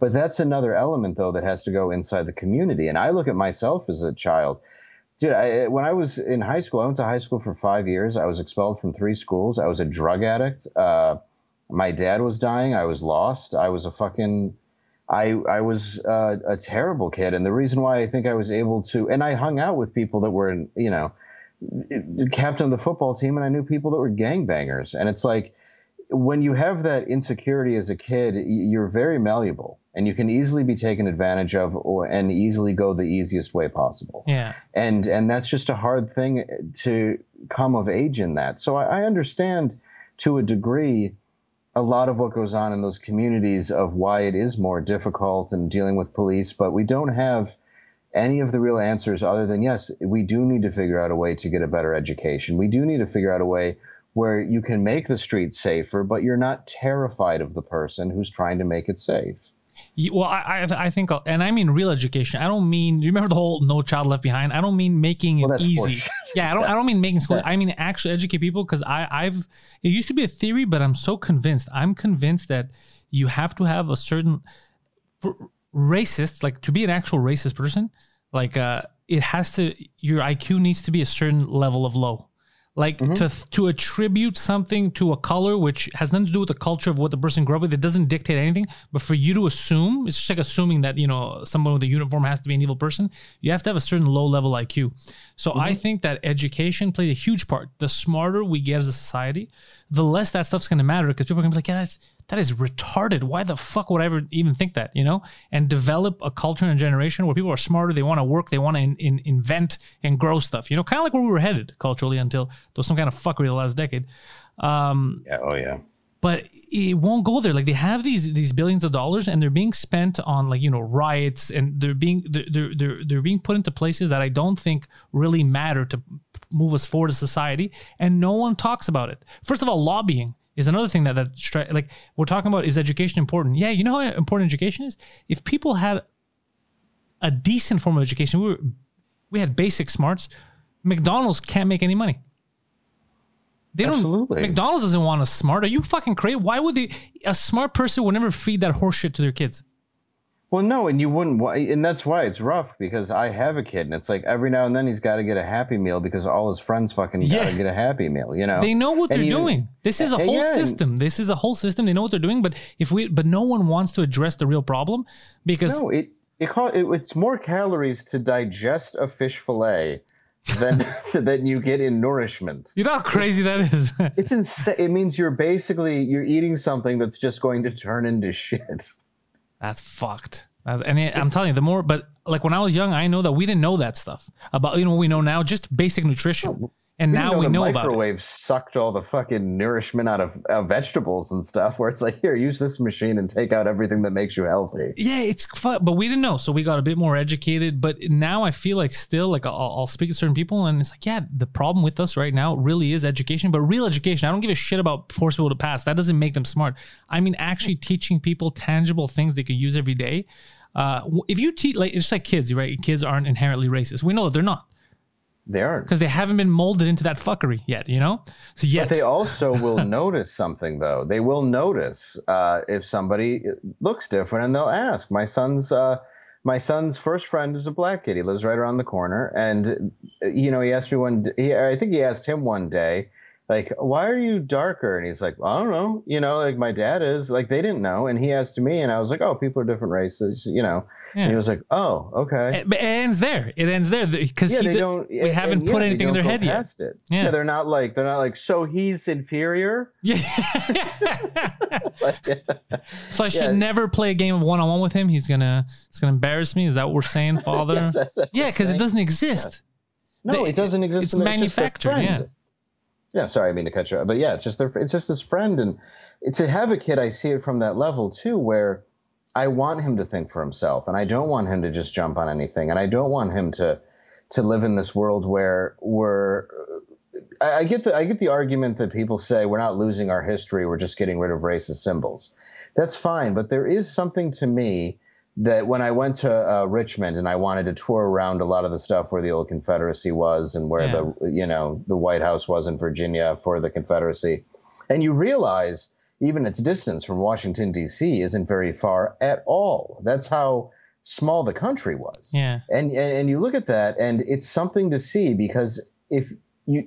but that's another element, though, that has to go inside the community. And I look at myself as a child. Dude, when I was in high school, I went to high school for 5 years. I was expelled from 3 schools. I was a drug addict. My dad was dying. I was lost. I was a fucking... I was a terrible kid. And the reason why I think I was able to... And I hung out with people that were, you know... captain of the football team, and I knew people that were gangbangers. And it's like, when you have that insecurity as a kid, you're very malleable and you can easily be taken advantage of and easily go the easiest way possible. Yeah. And that's just a hard thing to come of age in that. So I understand to a degree a lot of what goes on in those communities of why it is more difficult and dealing with police, but we don't have any of the real answers other than, yes, we do need to figure out a way to get a better education. We do need to figure out a way where you can make the streets safer, but you're not terrified of the person who's trying to make it safe. Well, I think, and I mean real education. I don't mean, you remember the whole No Child Left Behind? I don't mean making it easy. Yeah, I don't mean making school. I mean actually educate people, because it used to be a theory, but I'm so convinced. I'm convinced that you have to have a certain... racists, like, to be an actual racist person, like it has to, your IQ needs to be a certain level of low, like to attribute something to a color which has nothing to do with the culture of what the person grew up with. It doesn't dictate anything, but for you to assume, it's just like assuming that, you know, someone with a uniform has to be an evil person. You have to have a certain low level IQ. So I think that education played a huge part. The smarter we get as a society, the less that stuff's going to matter, because people are going to be like, yeah, that's That is retarded. Why the fuck would I ever even think that, you know? And develop a culture and a generation where people are smarter, they want to work, they want to invent and grow stuff, you know? Kind of like where we were headed culturally until there was some kind of fuckery the last decade. But it won't go there. Like, they have these billions of dollars, and they're being spent on, like, you know, riots, and they're being put into places that I don't think really matter to move us forward as society, and no one talks about it. First of all, lobbying is another thing that like we're talking about. Is education important? Yeah, you know how important education is? If people had a decent form of education, we had basic smarts, McDonald's can't make any money. They don't. Absolutely. McDonald's doesn't want a smart. Are you fucking crazy? Why would they? A smart person would never feed that horseshit to their kids. Well, no, and you wouldn't. And that's why it's rough, because I have a kid, and it's like every now and then he's got to get a Happy Meal because all his friends fucking got to get a Happy Meal. You know, they know what they're doing. This is a whole system. This is a whole system. They know what they're doing, but no one wants to address the real problem because it's more calories to digest a fish fillet than you get in nourishment. You know how crazy that is? It's insane. It means you're eating something that's just going to turn into shit. That's fucked. I'm telling you, like when I was young, I know that we didn't know that stuff about, you know, what we know now, just basic nutrition. No, and now we know about it. Microwave sucked all the fucking nourishment out of vegetables and stuff, where it's like, here, use this machine and take out everything that makes you healthy. Yeah, it's fun, but we didn't know. So we got a bit more educated. But now I feel like still, like I'll speak to certain people and it's like, yeah, the problem with us right now really is education, but real education. I don't give a shit about forcing people to pass. That doesn't make them smart. I mean, actually teaching people tangible things they could use every day. If you teach, like, it's just like kids, right? Kids aren't inherently racist. We know that they're not. They aren't. Because they haven't been molded into that fuckery yet, you know? Yet. But they also will notice something, though. They will notice if somebody looks different, and they'll ask. My son's first friend is a black kid. He lives right around the corner. And, you know, he asked me one day, I think he asked him one day, like, why are you darker? And he's like, I don't know. You know, like, my dad is. Like, they didn't know. And he asked me, and I was like, oh, people are different races, you know. Yeah. And he was like, oh, okay. But it ends there. It ends there. Because we haven't put anything in their head yet. Yeah. They're not like, so he's inferior? Yeah. So I should never play a game of one-on-one with him. It's going to embarrass me. Is that what we're saying, Father? Yeah, because it doesn't exist. Yeah. No, it doesn't exist. It's manufactured, yeah. Yeah, sorry, I mean to cut you off, but yeah, it's just his friend, and to have a kid, I see it from that level too, where I want him to think for himself, and I don't want him to just jump on anything, and I don't want him to live in this world where I get the argument that people say we're not losing our history, we're just getting rid of racist symbols. That's fine, but there is something to me that when I went to Richmond and I wanted to tour around a lot of the stuff where the old Confederacy was and where the White House was in Virginia for the Confederacy. And you realize even its distance from Washington, D.C. isn't very far at all. That's how small the country was. Yeah. And you look at that and it's something to see, because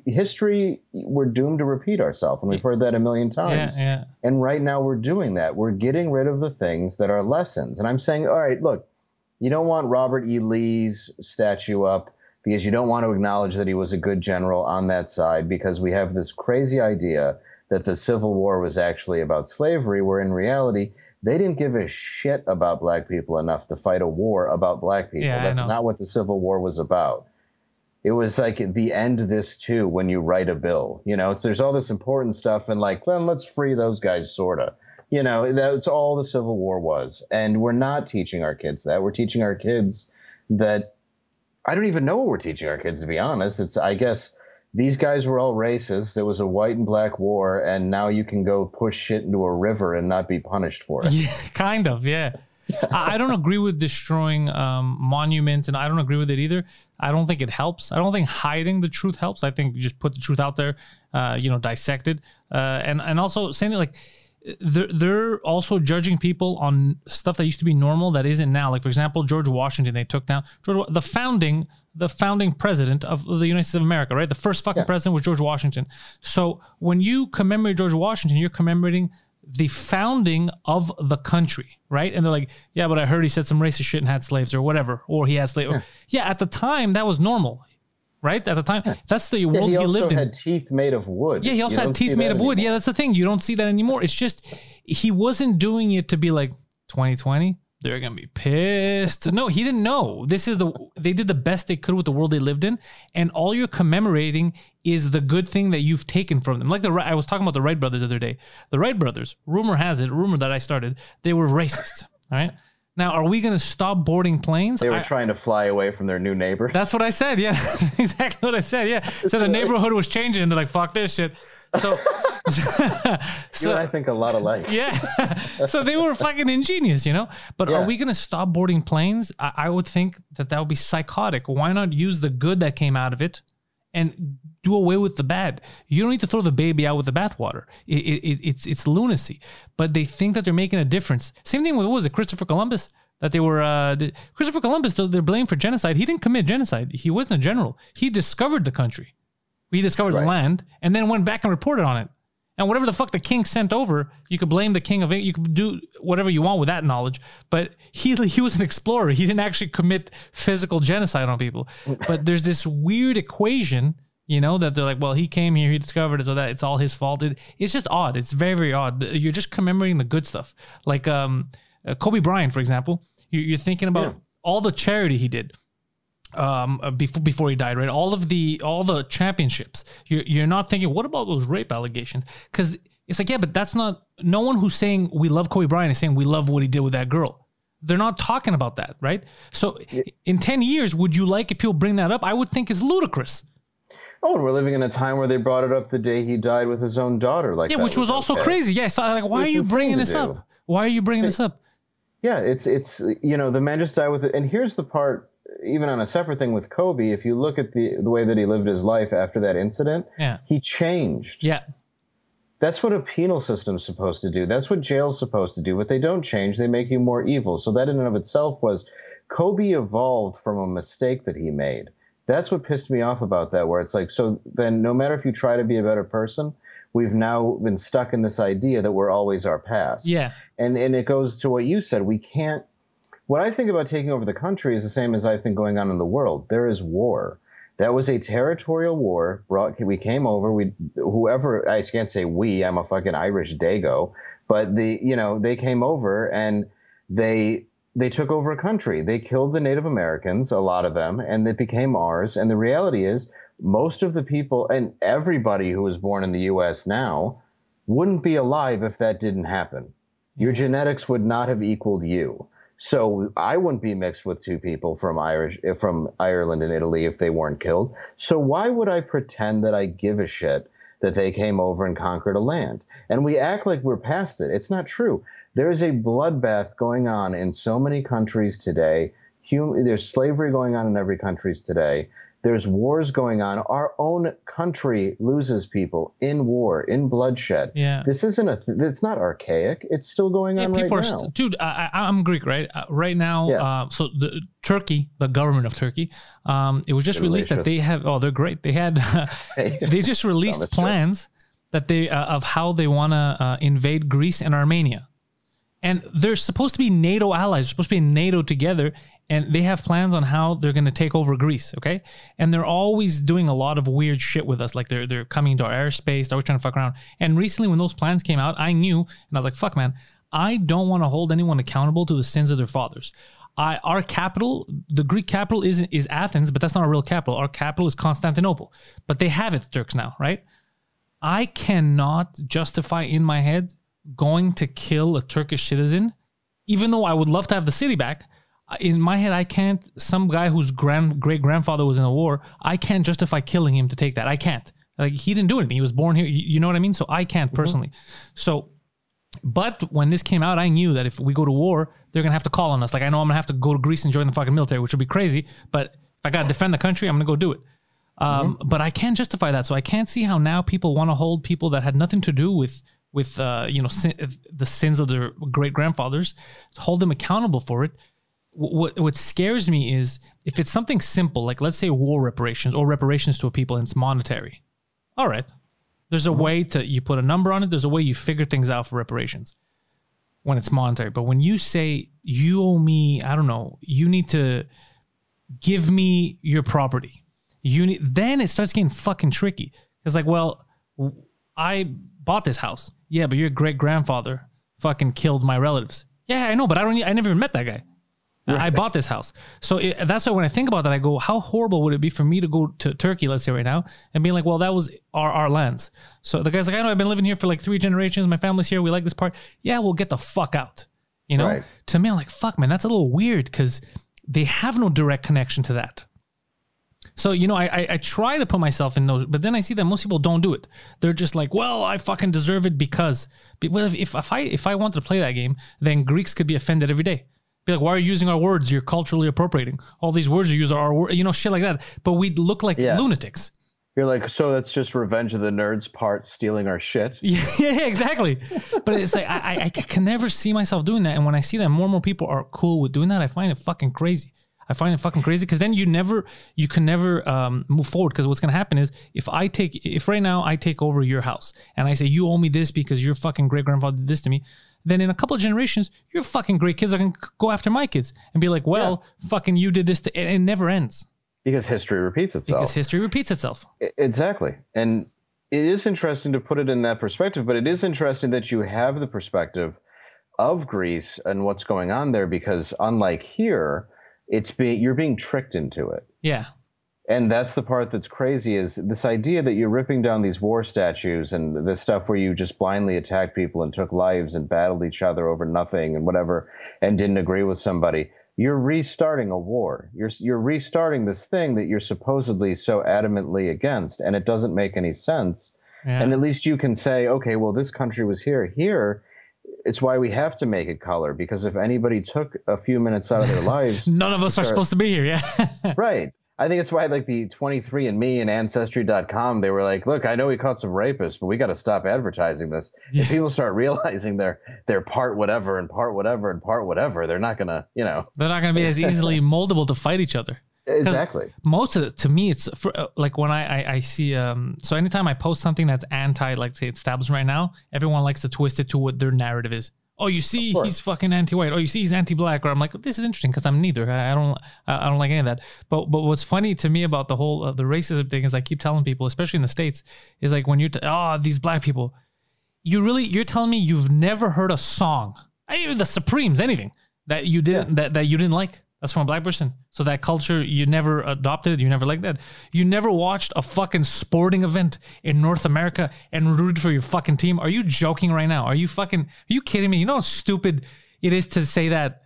history, we're doomed to repeat ourselves. And we've heard that a million times. Yeah, yeah. And right now we're doing that. We're getting rid of the things that are lessons. And I'm saying, all right, look, you don't want Robert E. Lee's statue up because you don't want to acknowledge that he was a good general on that side, because we have this crazy idea that the Civil War was actually about slavery, where in reality, they didn't give a shit about black people enough to fight a war about black people. Yeah, that's not what the Civil War was about. It was like the end of this too when you write a bill, you know, there's all this important stuff and like, well, let's free those guys, sort of, you know, that's all the Civil War was. And we're not teaching our kids that. We're teaching our kids that I don't even know what we're teaching our kids, to be honest. It's, I guess these guys were all racist. There was a white and black war, and now you can go push shit into a river and not be punished for it. Yeah, kind of. Yeah. I don't agree with destroying monuments, and I don't agree with it either. I don't think it helps. I don't think hiding the truth helps. I think you just put the truth out there, dissect it. And also saying that, like, they're also judging people on stuff that used to be normal that isn't now. Like, for example, George Washington, they took down the founding president of the United States of America, right? The first fucking president was George Washington. So when you commemorate George Washington, you're commemorating the founding of the country, right? And they're like, yeah, but I heard he said some racist shit and had slaves or whatever, or he had slaves. Yeah. Yeah, at the time, that was normal, right? At the time, that's the world he lived in. He also had teeth made of wood. Yeah, he also had teeth made of wood. Yeah, that's the thing. You don't see that anymore. It's just, he wasn't doing it to be like 2020. They're going to be pissed. No, he didn't know. This is they did the best they could with the world they lived in. And all you're commemorating is the good thing that you've taken from them. Like I was talking about the Wright brothers the other day. The Wright brothers, rumor has it, rumor that I started, they were racist. All right. Now, are we going to stop boarding planes? They were trying to fly away from their new neighbor. That's what I said. Yeah, exactly what I said. Yeah. So the neighborhood was changing and they're like, fuck this shit. So I think a lot alike. Yeah. So they were fucking ingenious, you know, but yeah. Are we going to stop boarding planes? I would think that would be psychotic. Why not use the good that came out of it and do away with the bad? You don't need to throw the baby out with the bathwater. It's lunacy, but they think that they're making a difference. Same thing with, what was it? Christopher Columbus, that they were, Christopher Columbus, they're blamed for genocide. He didn't commit genocide. He wasn't a general. He discovered the country. He discovered the land and then went back and reported on it. And whatever the fuck the king sent over, you could blame the king of it. You could do whatever you want with that knowledge. But he was an explorer. He didn't actually commit physical genocide on people. But there's this weird equation, you know, that they're like, well, he came here, he discovered it, so that it's all his fault. It's just odd. It's very, very odd. You're just commemorating the good stuff. Like Kobe Bryant, for example, you're thinking about all the charity he did. Before he died, right? All the championships. You're not thinking, what about those rape allegations? Because it's like, yeah, but that's not. No one who's saying we love Kobe Bryant is saying we love what he did with that girl. They're not talking about that, right? So in 10 years, would you like if people bring that up? I would think it's ludicrous. Oh, and we're living in a time where they brought it up the day he died with his own daughter, like which was also crazy. Yeah, so like, why are you bringing this up? Why are you bringing this up? Yeah, it's you know, the man just died with it, and here's the part. Even on a separate thing with Kobe, if you look at the way that he lived his life after that incident, he changed. Yeah. That's what a penal system's supposed to do. That's what jail's supposed to do. What they don't change, they make you more evil. So that in and of itself was, Kobe evolved from a mistake that he made. That's what pissed me off about that, where it's like, so then no matter if you try to be a better person, we've now been stuck in this idea that we're always our past. Yeah. And it goes to what you said. We can't. What I think about taking over the country is the same as I think going on in the world. There is war. That was a territorial war. We came over. Whoever, I can't say we. I'm a fucking Irish Dago, but they came over and they took over a country. They killed the Native Americans, a lot of them, and it became ours. And the reality is, most of the people and everybody who was born in the U.S. now wouldn't be alive if that didn't happen. Your genetics would not have equaled you. So I wouldn't be mixed with two people from Ireland and Italy if they weren't killed. So why would I pretend that I give a shit that they came over and conquered a land? And we act like we're past it. It's not true. There is a bloodbath going on in so many countries today. There's slavery going on in every country today. There's wars going on. Our own country loses people in war, in bloodshed. Yeah. This isn't it's not archaic. It's still going on right now. Dude, I'm Greek, right? Right now, so Turkey, the government of Turkey, it was just released that they have, they're great. They had, they just released plans that they, of how they want to invade Greece and Armenia. And they're supposed to be NATO allies. They're supposed to be in NATO together. And they have plans on how they're going to take over Greece, okay? And they're always doing a lot of weird shit with us. Like, they're coming to our airspace. They're always trying to fuck around. And recently, when those plans came out, I knew, and I was like, fuck, man, I don't want to hold anyone accountable to the sins of their fathers. Our capital, the Greek capital is Athens, but that's not a real capital. Our capital is Constantinople. But they have it, the Turks now, right? I cannot justify in my head going to kill a Turkish citizen, even though I would love to have the city back. In my head, I can't. Some guy whose great-grandfather was in the war, I can't justify killing him to take that. I can't. Like, he didn't do anything. He was born here. You know what I mean? So I can't personally. So, but when this came out, I knew that if we go to war, they're going to have to call on us. Like, I know I'm going to have to go to Greece and join the fucking military, which would be crazy. But if I got to defend the country, I'm going to go do it. But I can't justify that. So I can't see how now people want to hold people that had nothing to do with the sins of their great-grandfathers, hold them accountable for it. What scares me is if it's something simple, like let's say war reparations or reparations to a people and it's monetary. All right. There's a way you put a number on it. There's a way you figure things out for reparations when it's monetary. But when you say you owe me, I don't know, you need to give me your property. Then it starts getting fucking tricky. It's like, well, I bought this house. Yeah, but your great grandfather fucking killed my relatives. Yeah, I know, but I never even met that guy. Right. I bought this house. So that's why when I think about that, I go, how horrible would it be for me to go to Turkey, let's say right now, and being like, well, that was our lands. So the guy's like, I know, I've been living here for like 3 generations. My family's here. We like this part. Yeah, we'll get the fuck out. You know, right. To me, I'm like, fuck, man, that's a little weird because they have no direct connection to that. So, you know, I try to put myself in those, but then I see that most people don't do it. They're just like, well, I fucking deserve it because, well, if I wanted to play that game, then Greeks could be offended every day. Be like, why are you using our words? You're culturally appropriating. All these words you use are our words, you know, shit like that. But we'd look like lunatics. You're like, so that's just Revenge of the Nerds part, stealing our shit. Yeah, exactly. But it's like, I can never see myself doing that. And when I see that more and more people are cool with doing that, I find it fucking crazy. Because then you can never move forward. Because what's going to happen is if right now I take over your house and I say, you owe me this because your fucking great grandfather did this to me. Then in a couple of generations, your fucking great kids are going to go after my kids and be like, well, fucking you did this. And it never ends. Because history repeats itself. Exactly. And it is interesting to put it in that perspective, but it is interesting that you have the perspective of Greece and what's going on there, because unlike here, you're being tricked into it. Yeah. And that's the part that's crazy, is this idea that you're ripping down these war statues and this stuff where you just blindly attacked people and took lives and battled each other over nothing and whatever and didn't agree with somebody. You're restarting a war. You're restarting this thing that you're supposedly so adamantly against, and it doesn't make any sense. Yeah. And at least you can say, okay, well, this country was here. It's why we have to make it color, because if anybody took a few minutes out of their lives... None of us are supposed to be here, yeah. Right. I think it's why, like, the 23andMe and Ancestry.com, they were like, look, I know we caught some rapists, but we got to stop advertising this. Yeah. If people start realizing they're part whatever and part whatever and part whatever, they're not going to, you know. They're not going to be as easily moldable to fight each other. Exactly. Most of it, to me, it's like when I see, so anytime I post something that's anti, like, say, establishment right now, everyone likes to twist it to what their narrative is. Oh, you see, he's fucking anti-white. Oh, you see, he's anti-black. Or I'm like, this is interesting because I'm neither. I don't like any of that. But what's funny to me about the whole the racism thing is I keep telling people, especially in the States, is like when these black people, you're telling me you've never heard a song, even the Supremes, anything that you didn't that you didn't like. That's from a black person. So that culture, you never adopted. You never liked that. You never watched a fucking sporting event in North America and rooted for your fucking team. Are you joking right now? Are you kidding me? You know how stupid it is to say that.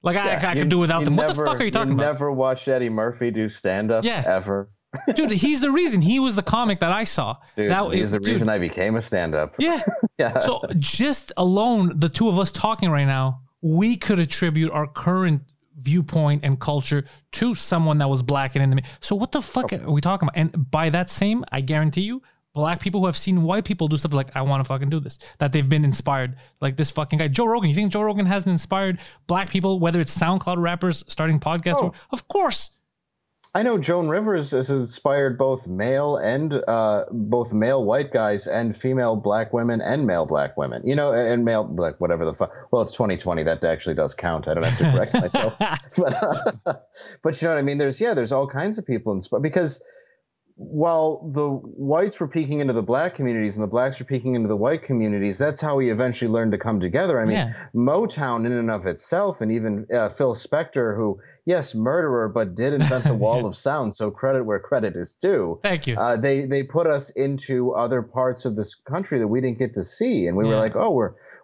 Like, I could do without them. What the fuck are you talking about? You never watched Eddie Murphy do stand-up ever. Dude, he's the reason. He was the comic that I saw. Dude, he's the reason I became a stand-up. Yeah. Yeah. So just alone, the two of us talking right now, we could attribute our current viewpoint and culture to someone that was black and in the middle. So what the fuck are we talking about? And by that same, I guarantee you, black people who have seen white people do stuff like, I want to fucking do this, that they've been inspired. Like this fucking guy, Joe Rogan. You think Joe Rogan hasn't inspired black people, whether it's SoundCloud rappers, starting podcasts? Or, of course. I know Joan Rivers has inspired both male white guys and female black women and male black women, you know, and male black, whatever the fuck. Well, it's 2020. That actually does count. I don't have to correct myself, but you know what I mean? There's all kinds of people inspired, because while the whites were peeking into the black communities and the blacks were peeking into the white communities, that's how we eventually learned to come together. I mean, Motown in and of itself, and even Phil Spector, who, yes, murderer, but did invent the wall of sound, so credit where credit is due. Thank you. They put us into other parts of this country that we didn't get to see, and we were like, oh,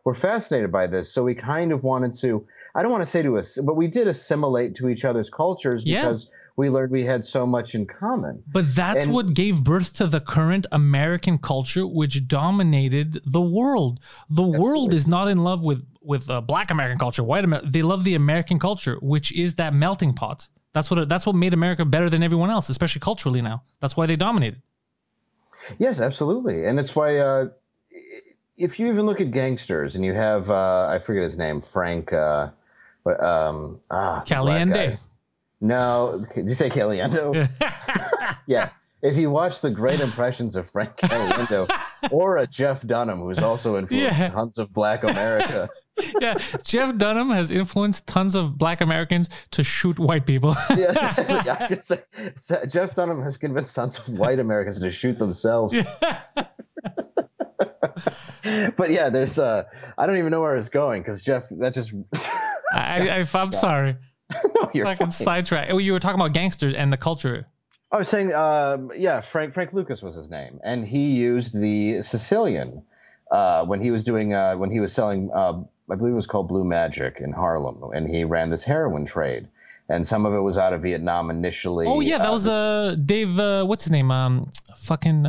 we're fascinated by this. So we kind of wanted to, I don't want to say to us, but we did assimilate to each other's cultures because we learned we had so much in common. But that's what gave birth to the current American culture, which dominated the world. The world is not in love with black American culture, white America. They love the American culture, which is that melting pot. That's what made America better than everyone else, especially culturally now. That's why they dominated. Yes, absolutely. And it's why if you even look at gangsters and you have, I forget his name, Frank. Caliente. No, did you say Caliendo? Yeah. If you watch the great impressions of Frank Caliendo or a Jeff Dunham, who's also influenced tons of black America. Yeah, Jeff Dunham has influenced tons of black Americans to shoot white people. Jeff Dunham has convinced tons of white Americans to shoot themselves. But yeah, there's I don't even know where it's going because Jeff, that just I'm sorry. No, you're fucking sidetracked. Oh, you were talking about gangsters and the culture. I was saying, yeah, Frank Lucas was his name, and he used the Sicilian when he was doing when he was selling, I believe it was called Blue Magic in Harlem, and he ran this heroin trade, and some of it was out of Vietnam initially. Oh yeah, that was Dave. What's his name? Fucking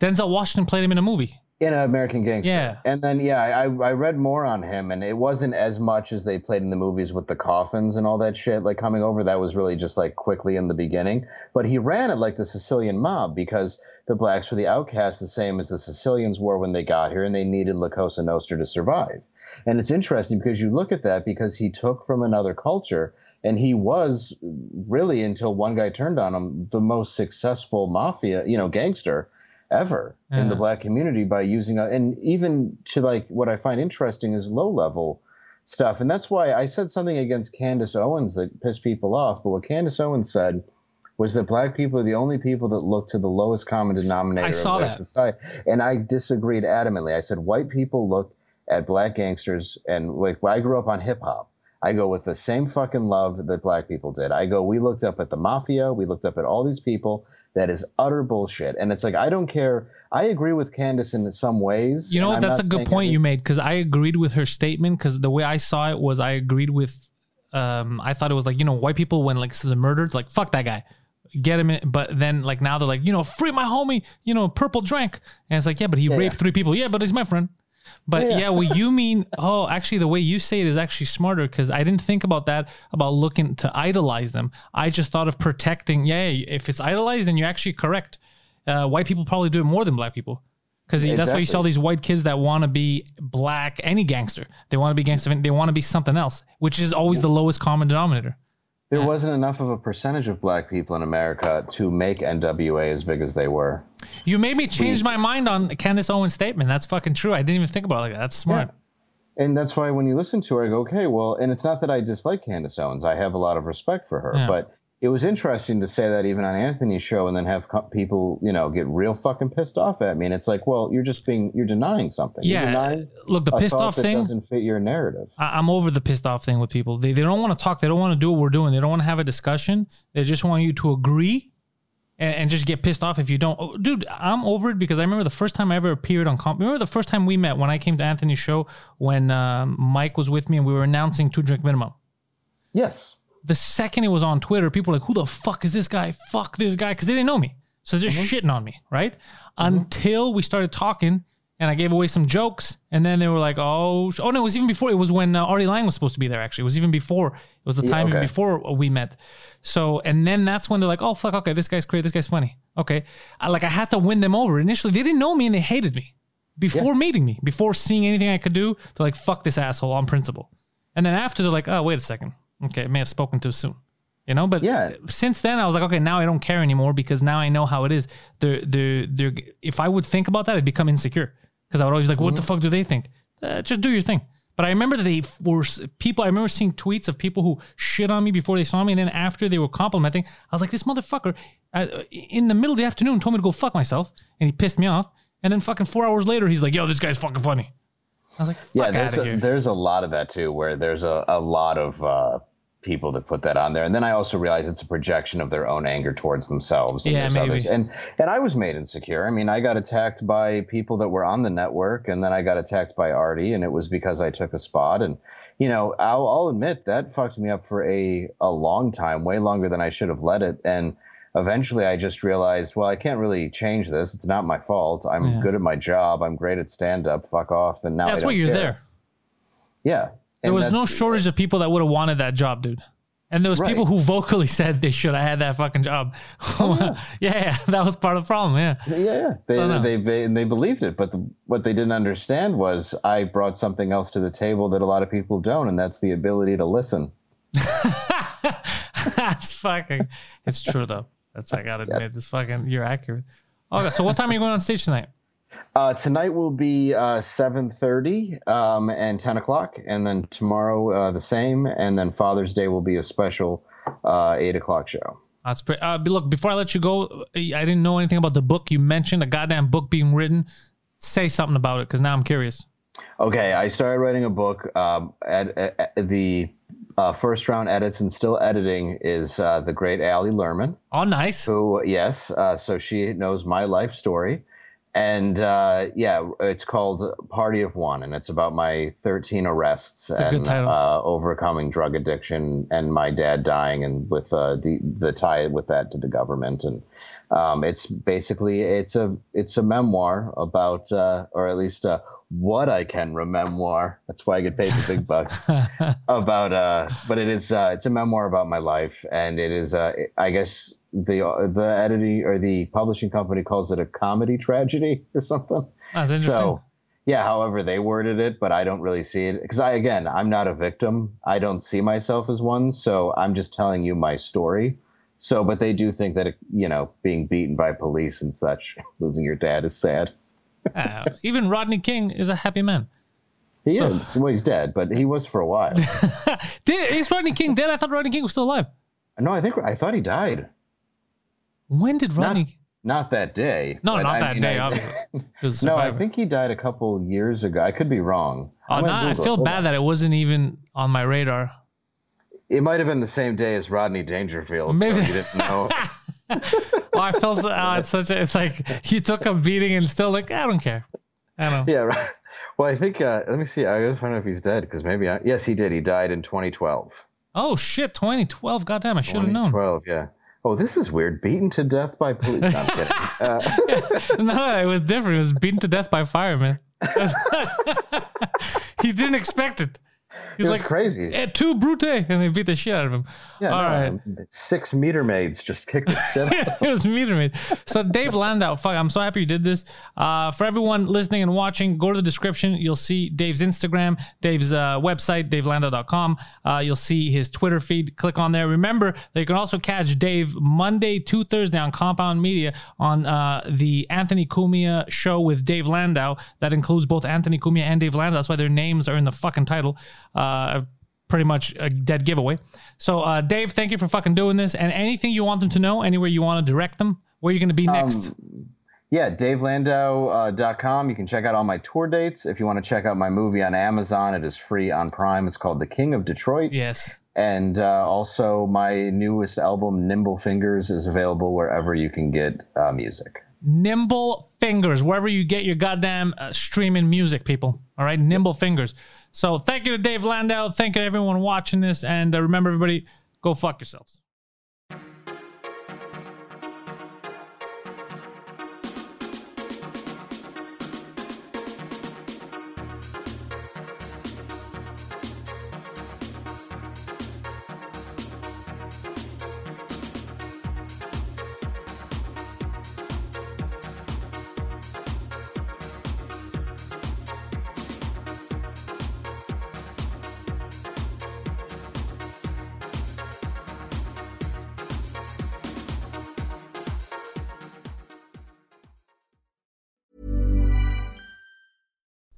Denzel Washington played him in a movie. In American Gangster. Yeah. And then, yeah, I read more on him, and it wasn't as much as they played in the movies with the coffins and all that shit, like coming over. That was really just like quickly in the beginning. But he ran it like the Sicilian mob because the blacks were the outcasts, the same as the Sicilians were when they got here, and they needed La Cosa Nostra to survive. And it's interesting because you look at that because he took from another culture, and he was really, until one guy turned on him, the most successful mafia, you know, gangster ever in the black community by using and even to like what I find interesting is low level stuff. And that's why I said something against Candace Owens that pissed people off. But what Candace Owens said was that black people are the only people that look to the lowest common denominator of black society. And I disagreed adamantly. I said white people look at black gangsters, and like I grew up on hip hop. I go with the same fucking love that black people did. I go, we looked up at the mafia. We looked up at all these people. That is utter bullshit. And it's like, I don't care. I agree with Candace in some ways. You know what? That's a good point you made, because I agreed with her statement, because the way I saw it was I agreed with, I thought it was like, you know, white people when like the murdered, like, fuck that guy. Get him in. But then like now they're like, you know, free my homie, you know, purple drank. And it's like, yeah, but he raped three people. Yeah, but he's my friend. But yeah, well, you mean, oh, actually, the way you say it is actually smarter, because I didn't think about that, about looking to idolize them. I just thought of protecting. Yeah, if it's idolized, then you're actually correct. White people probably do it more than black people, because that's why you saw these white kids that want to be black, any gangster. They want to be gangster. They want to be something else, which is always the lowest common denominator. There wasn't enough of a percentage of black people in America to make NWA as big as they were. You made me change my mind on Candace Owens' statement. That's fucking true. I didn't even think about it like that. That's smart. Yeah. And that's why when you listen to her, I go, okay, well, and it's not that I dislike Candace Owens. I have a lot of respect for her. Yeah. But it was interesting to say that even on Anthony's show and then have people, you know, get real fucking pissed off at me. And it's like, well, you're just being, you're denying something. Yeah. You're denying look, the pissed off thing doesn't fit your narrative. I'm over the pissed off thing with people. They don't want to talk. They don't want to do what we're doing. They don't want to have a discussion. They just want you to agree and just get pissed off if you don't. Oh, dude, I'm over it, because I remember the first time I ever appeared on Comp. Remember the first time we met when I came to Anthony's show when Mike was with me and we were announcing 2-drink minimum. Yes. The second it was on Twitter, people were like, who the fuck is this guy? Fuck this guy. Because they didn't know me. So they're shitting on me, right? Until we started talking and I gave away some jokes. And then they were like, oh no, it was even before. It was when Artie Lang was supposed to be there, actually. It was even before. It was the time before we met. So, and then that's when they're like, oh, fuck, okay, this guy's great. This guy's funny. Okay. I had to win them over. Initially, they didn't know me and they hated me before meeting me, before seeing anything I could do. They're like, fuck this asshole on principle. And then after, they're like, oh, wait a second. Okay, I may have spoken too soon, you know. But since then, I was like, okay, now I don't care anymore, because now I know how it is. If I would think about that, I'd become insecure, because I would always be like, what the fuck do they think? Just do your thing. But I remember that they were people. I remember seeing tweets of people who shit on me before they saw me, and then after they were complimenting, I was like, this motherfucker in the middle of the afternoon told me to go fuck myself, and he pissed me off. And then fucking 4 hours later, he's like, yo, this guy's fucking funny. I was like, fuck out of here. There's a lot of that too, where there's a lot of people that put that on there. And then I also realized it's a projection of their own anger towards themselves. And maybe. Others. And I was made insecure. I mean, I got attacked by people that were on the network, and then I got attacked by Artie, and it was because I took a spot. And, you know, I'll admit that fucked me up for a long time, way longer than I should have let it. And eventually I just realized, well, I can't really change this. It's not my fault. I'm good at my job. I'm great at stand-up. Fuck off. And now that's why you're there. Yeah. There was no shortage of people that would have wanted that job, dude. And there was people who vocally said they should have had that fucking job. That was part of the problem. They believed it, but what they didn't understand was I brought something else to the table that a lot of people don't, and that's the ability to listen. That's fucking. It's true though. That's I gotta admit. This fucking. You're accurate. Okay, so what time are you going on stage tonight? Tonight will be 7:30 and 10 o'clock, and then tomorrow the same, and then Father's Day will be a special 8 o'clock show. That's pretty. Look, before I let you go, I didn't know anything about the book you mentioned. A goddamn book being written. say something about it, because now I'm curious. Okay, I started writing a book. The first round edits and still editing is the great Allie Lerman. Oh, nice. Who, yes, so she knows my life story. And yeah, it's called Party of One, and it's about my 13 arrests and overcoming drug addiction, and my dad dying, and with the tie with that to the government. And it's basically it's a memoir about, or at least what I can memoir. That's why I get paid the big bucks. About but it is it's a memoir about my life, and it is I guess. The editing or the publishing company calls it a comedy tragedy or something. That's interesting. So, yeah, however they worded it, but I don't really see it, because I'm not a victim. I don't see myself as one, so I'm just telling you my story. So, but they do think that being beaten by police and such, losing your dad is sad. Even Rodney King is a happy man. He is. Well, he's dead, but he was for a while. Is Rodney King dead? I thought Rodney King was still alive. No, I thought he died. When did Rodney? Not that day. No, not that day, obviously. No, I think he died a couple years ago. I could be wrong. Oh, no, I feel bad that it wasn't even on my radar. It might have been the same day as Rodney Dangerfield. Maybe. So you didn't know. Well, I felt it's like he took a beating and still like, I don't care. I don't know. Yeah, right. Well, I think, let me see. I gotta find out if he's dead, because maybe yes, he did. He died in 2012. Oh, shit. 2012. Goddamn, I should have known. 2012, yeah. Oh, this is weird. Beaten to death by police. I'm kidding. No, it was different. It was beaten to death by firemen. He didn't expect it. It was like crazy. Too brute, and they beat the shit out of him. Yeah, All right. 6 meter maids just kicked the shit out of him. It was meter maid. So Dave Landau, fuck, I'm so happy you did this. For everyone listening and watching, go to the description. You'll see Dave's Instagram, Dave's website, DaveLandau.com. You'll see his Twitter feed. Click on there. Remember that you can also catch Dave Monday to Thursday on Compound Media on the Anthony Cumia show with Dave Landau. That includes both Anthony Cumia and Dave Landau. That's why their names are in the fucking title. Pretty much a dead giveaway. So Dave, thank you for fucking doing this, and anything you want them to know, anywhere you want to direct them, where you're going to be next. Yeah, DaveLandau.com. You can check out all my tour dates. If you want to check out my movie on Amazon, it is free on Prime. It's called The King of Detroit. Yes. And also my newest album, Nimble Fingers, is available wherever you can get music. Nimble Fingers, wherever you get your goddamn streaming music, people. All right, Nimble Fingers. So thank you to Dave Landau. Thank you to everyone watching this. And remember, everybody, go fuck yourselves.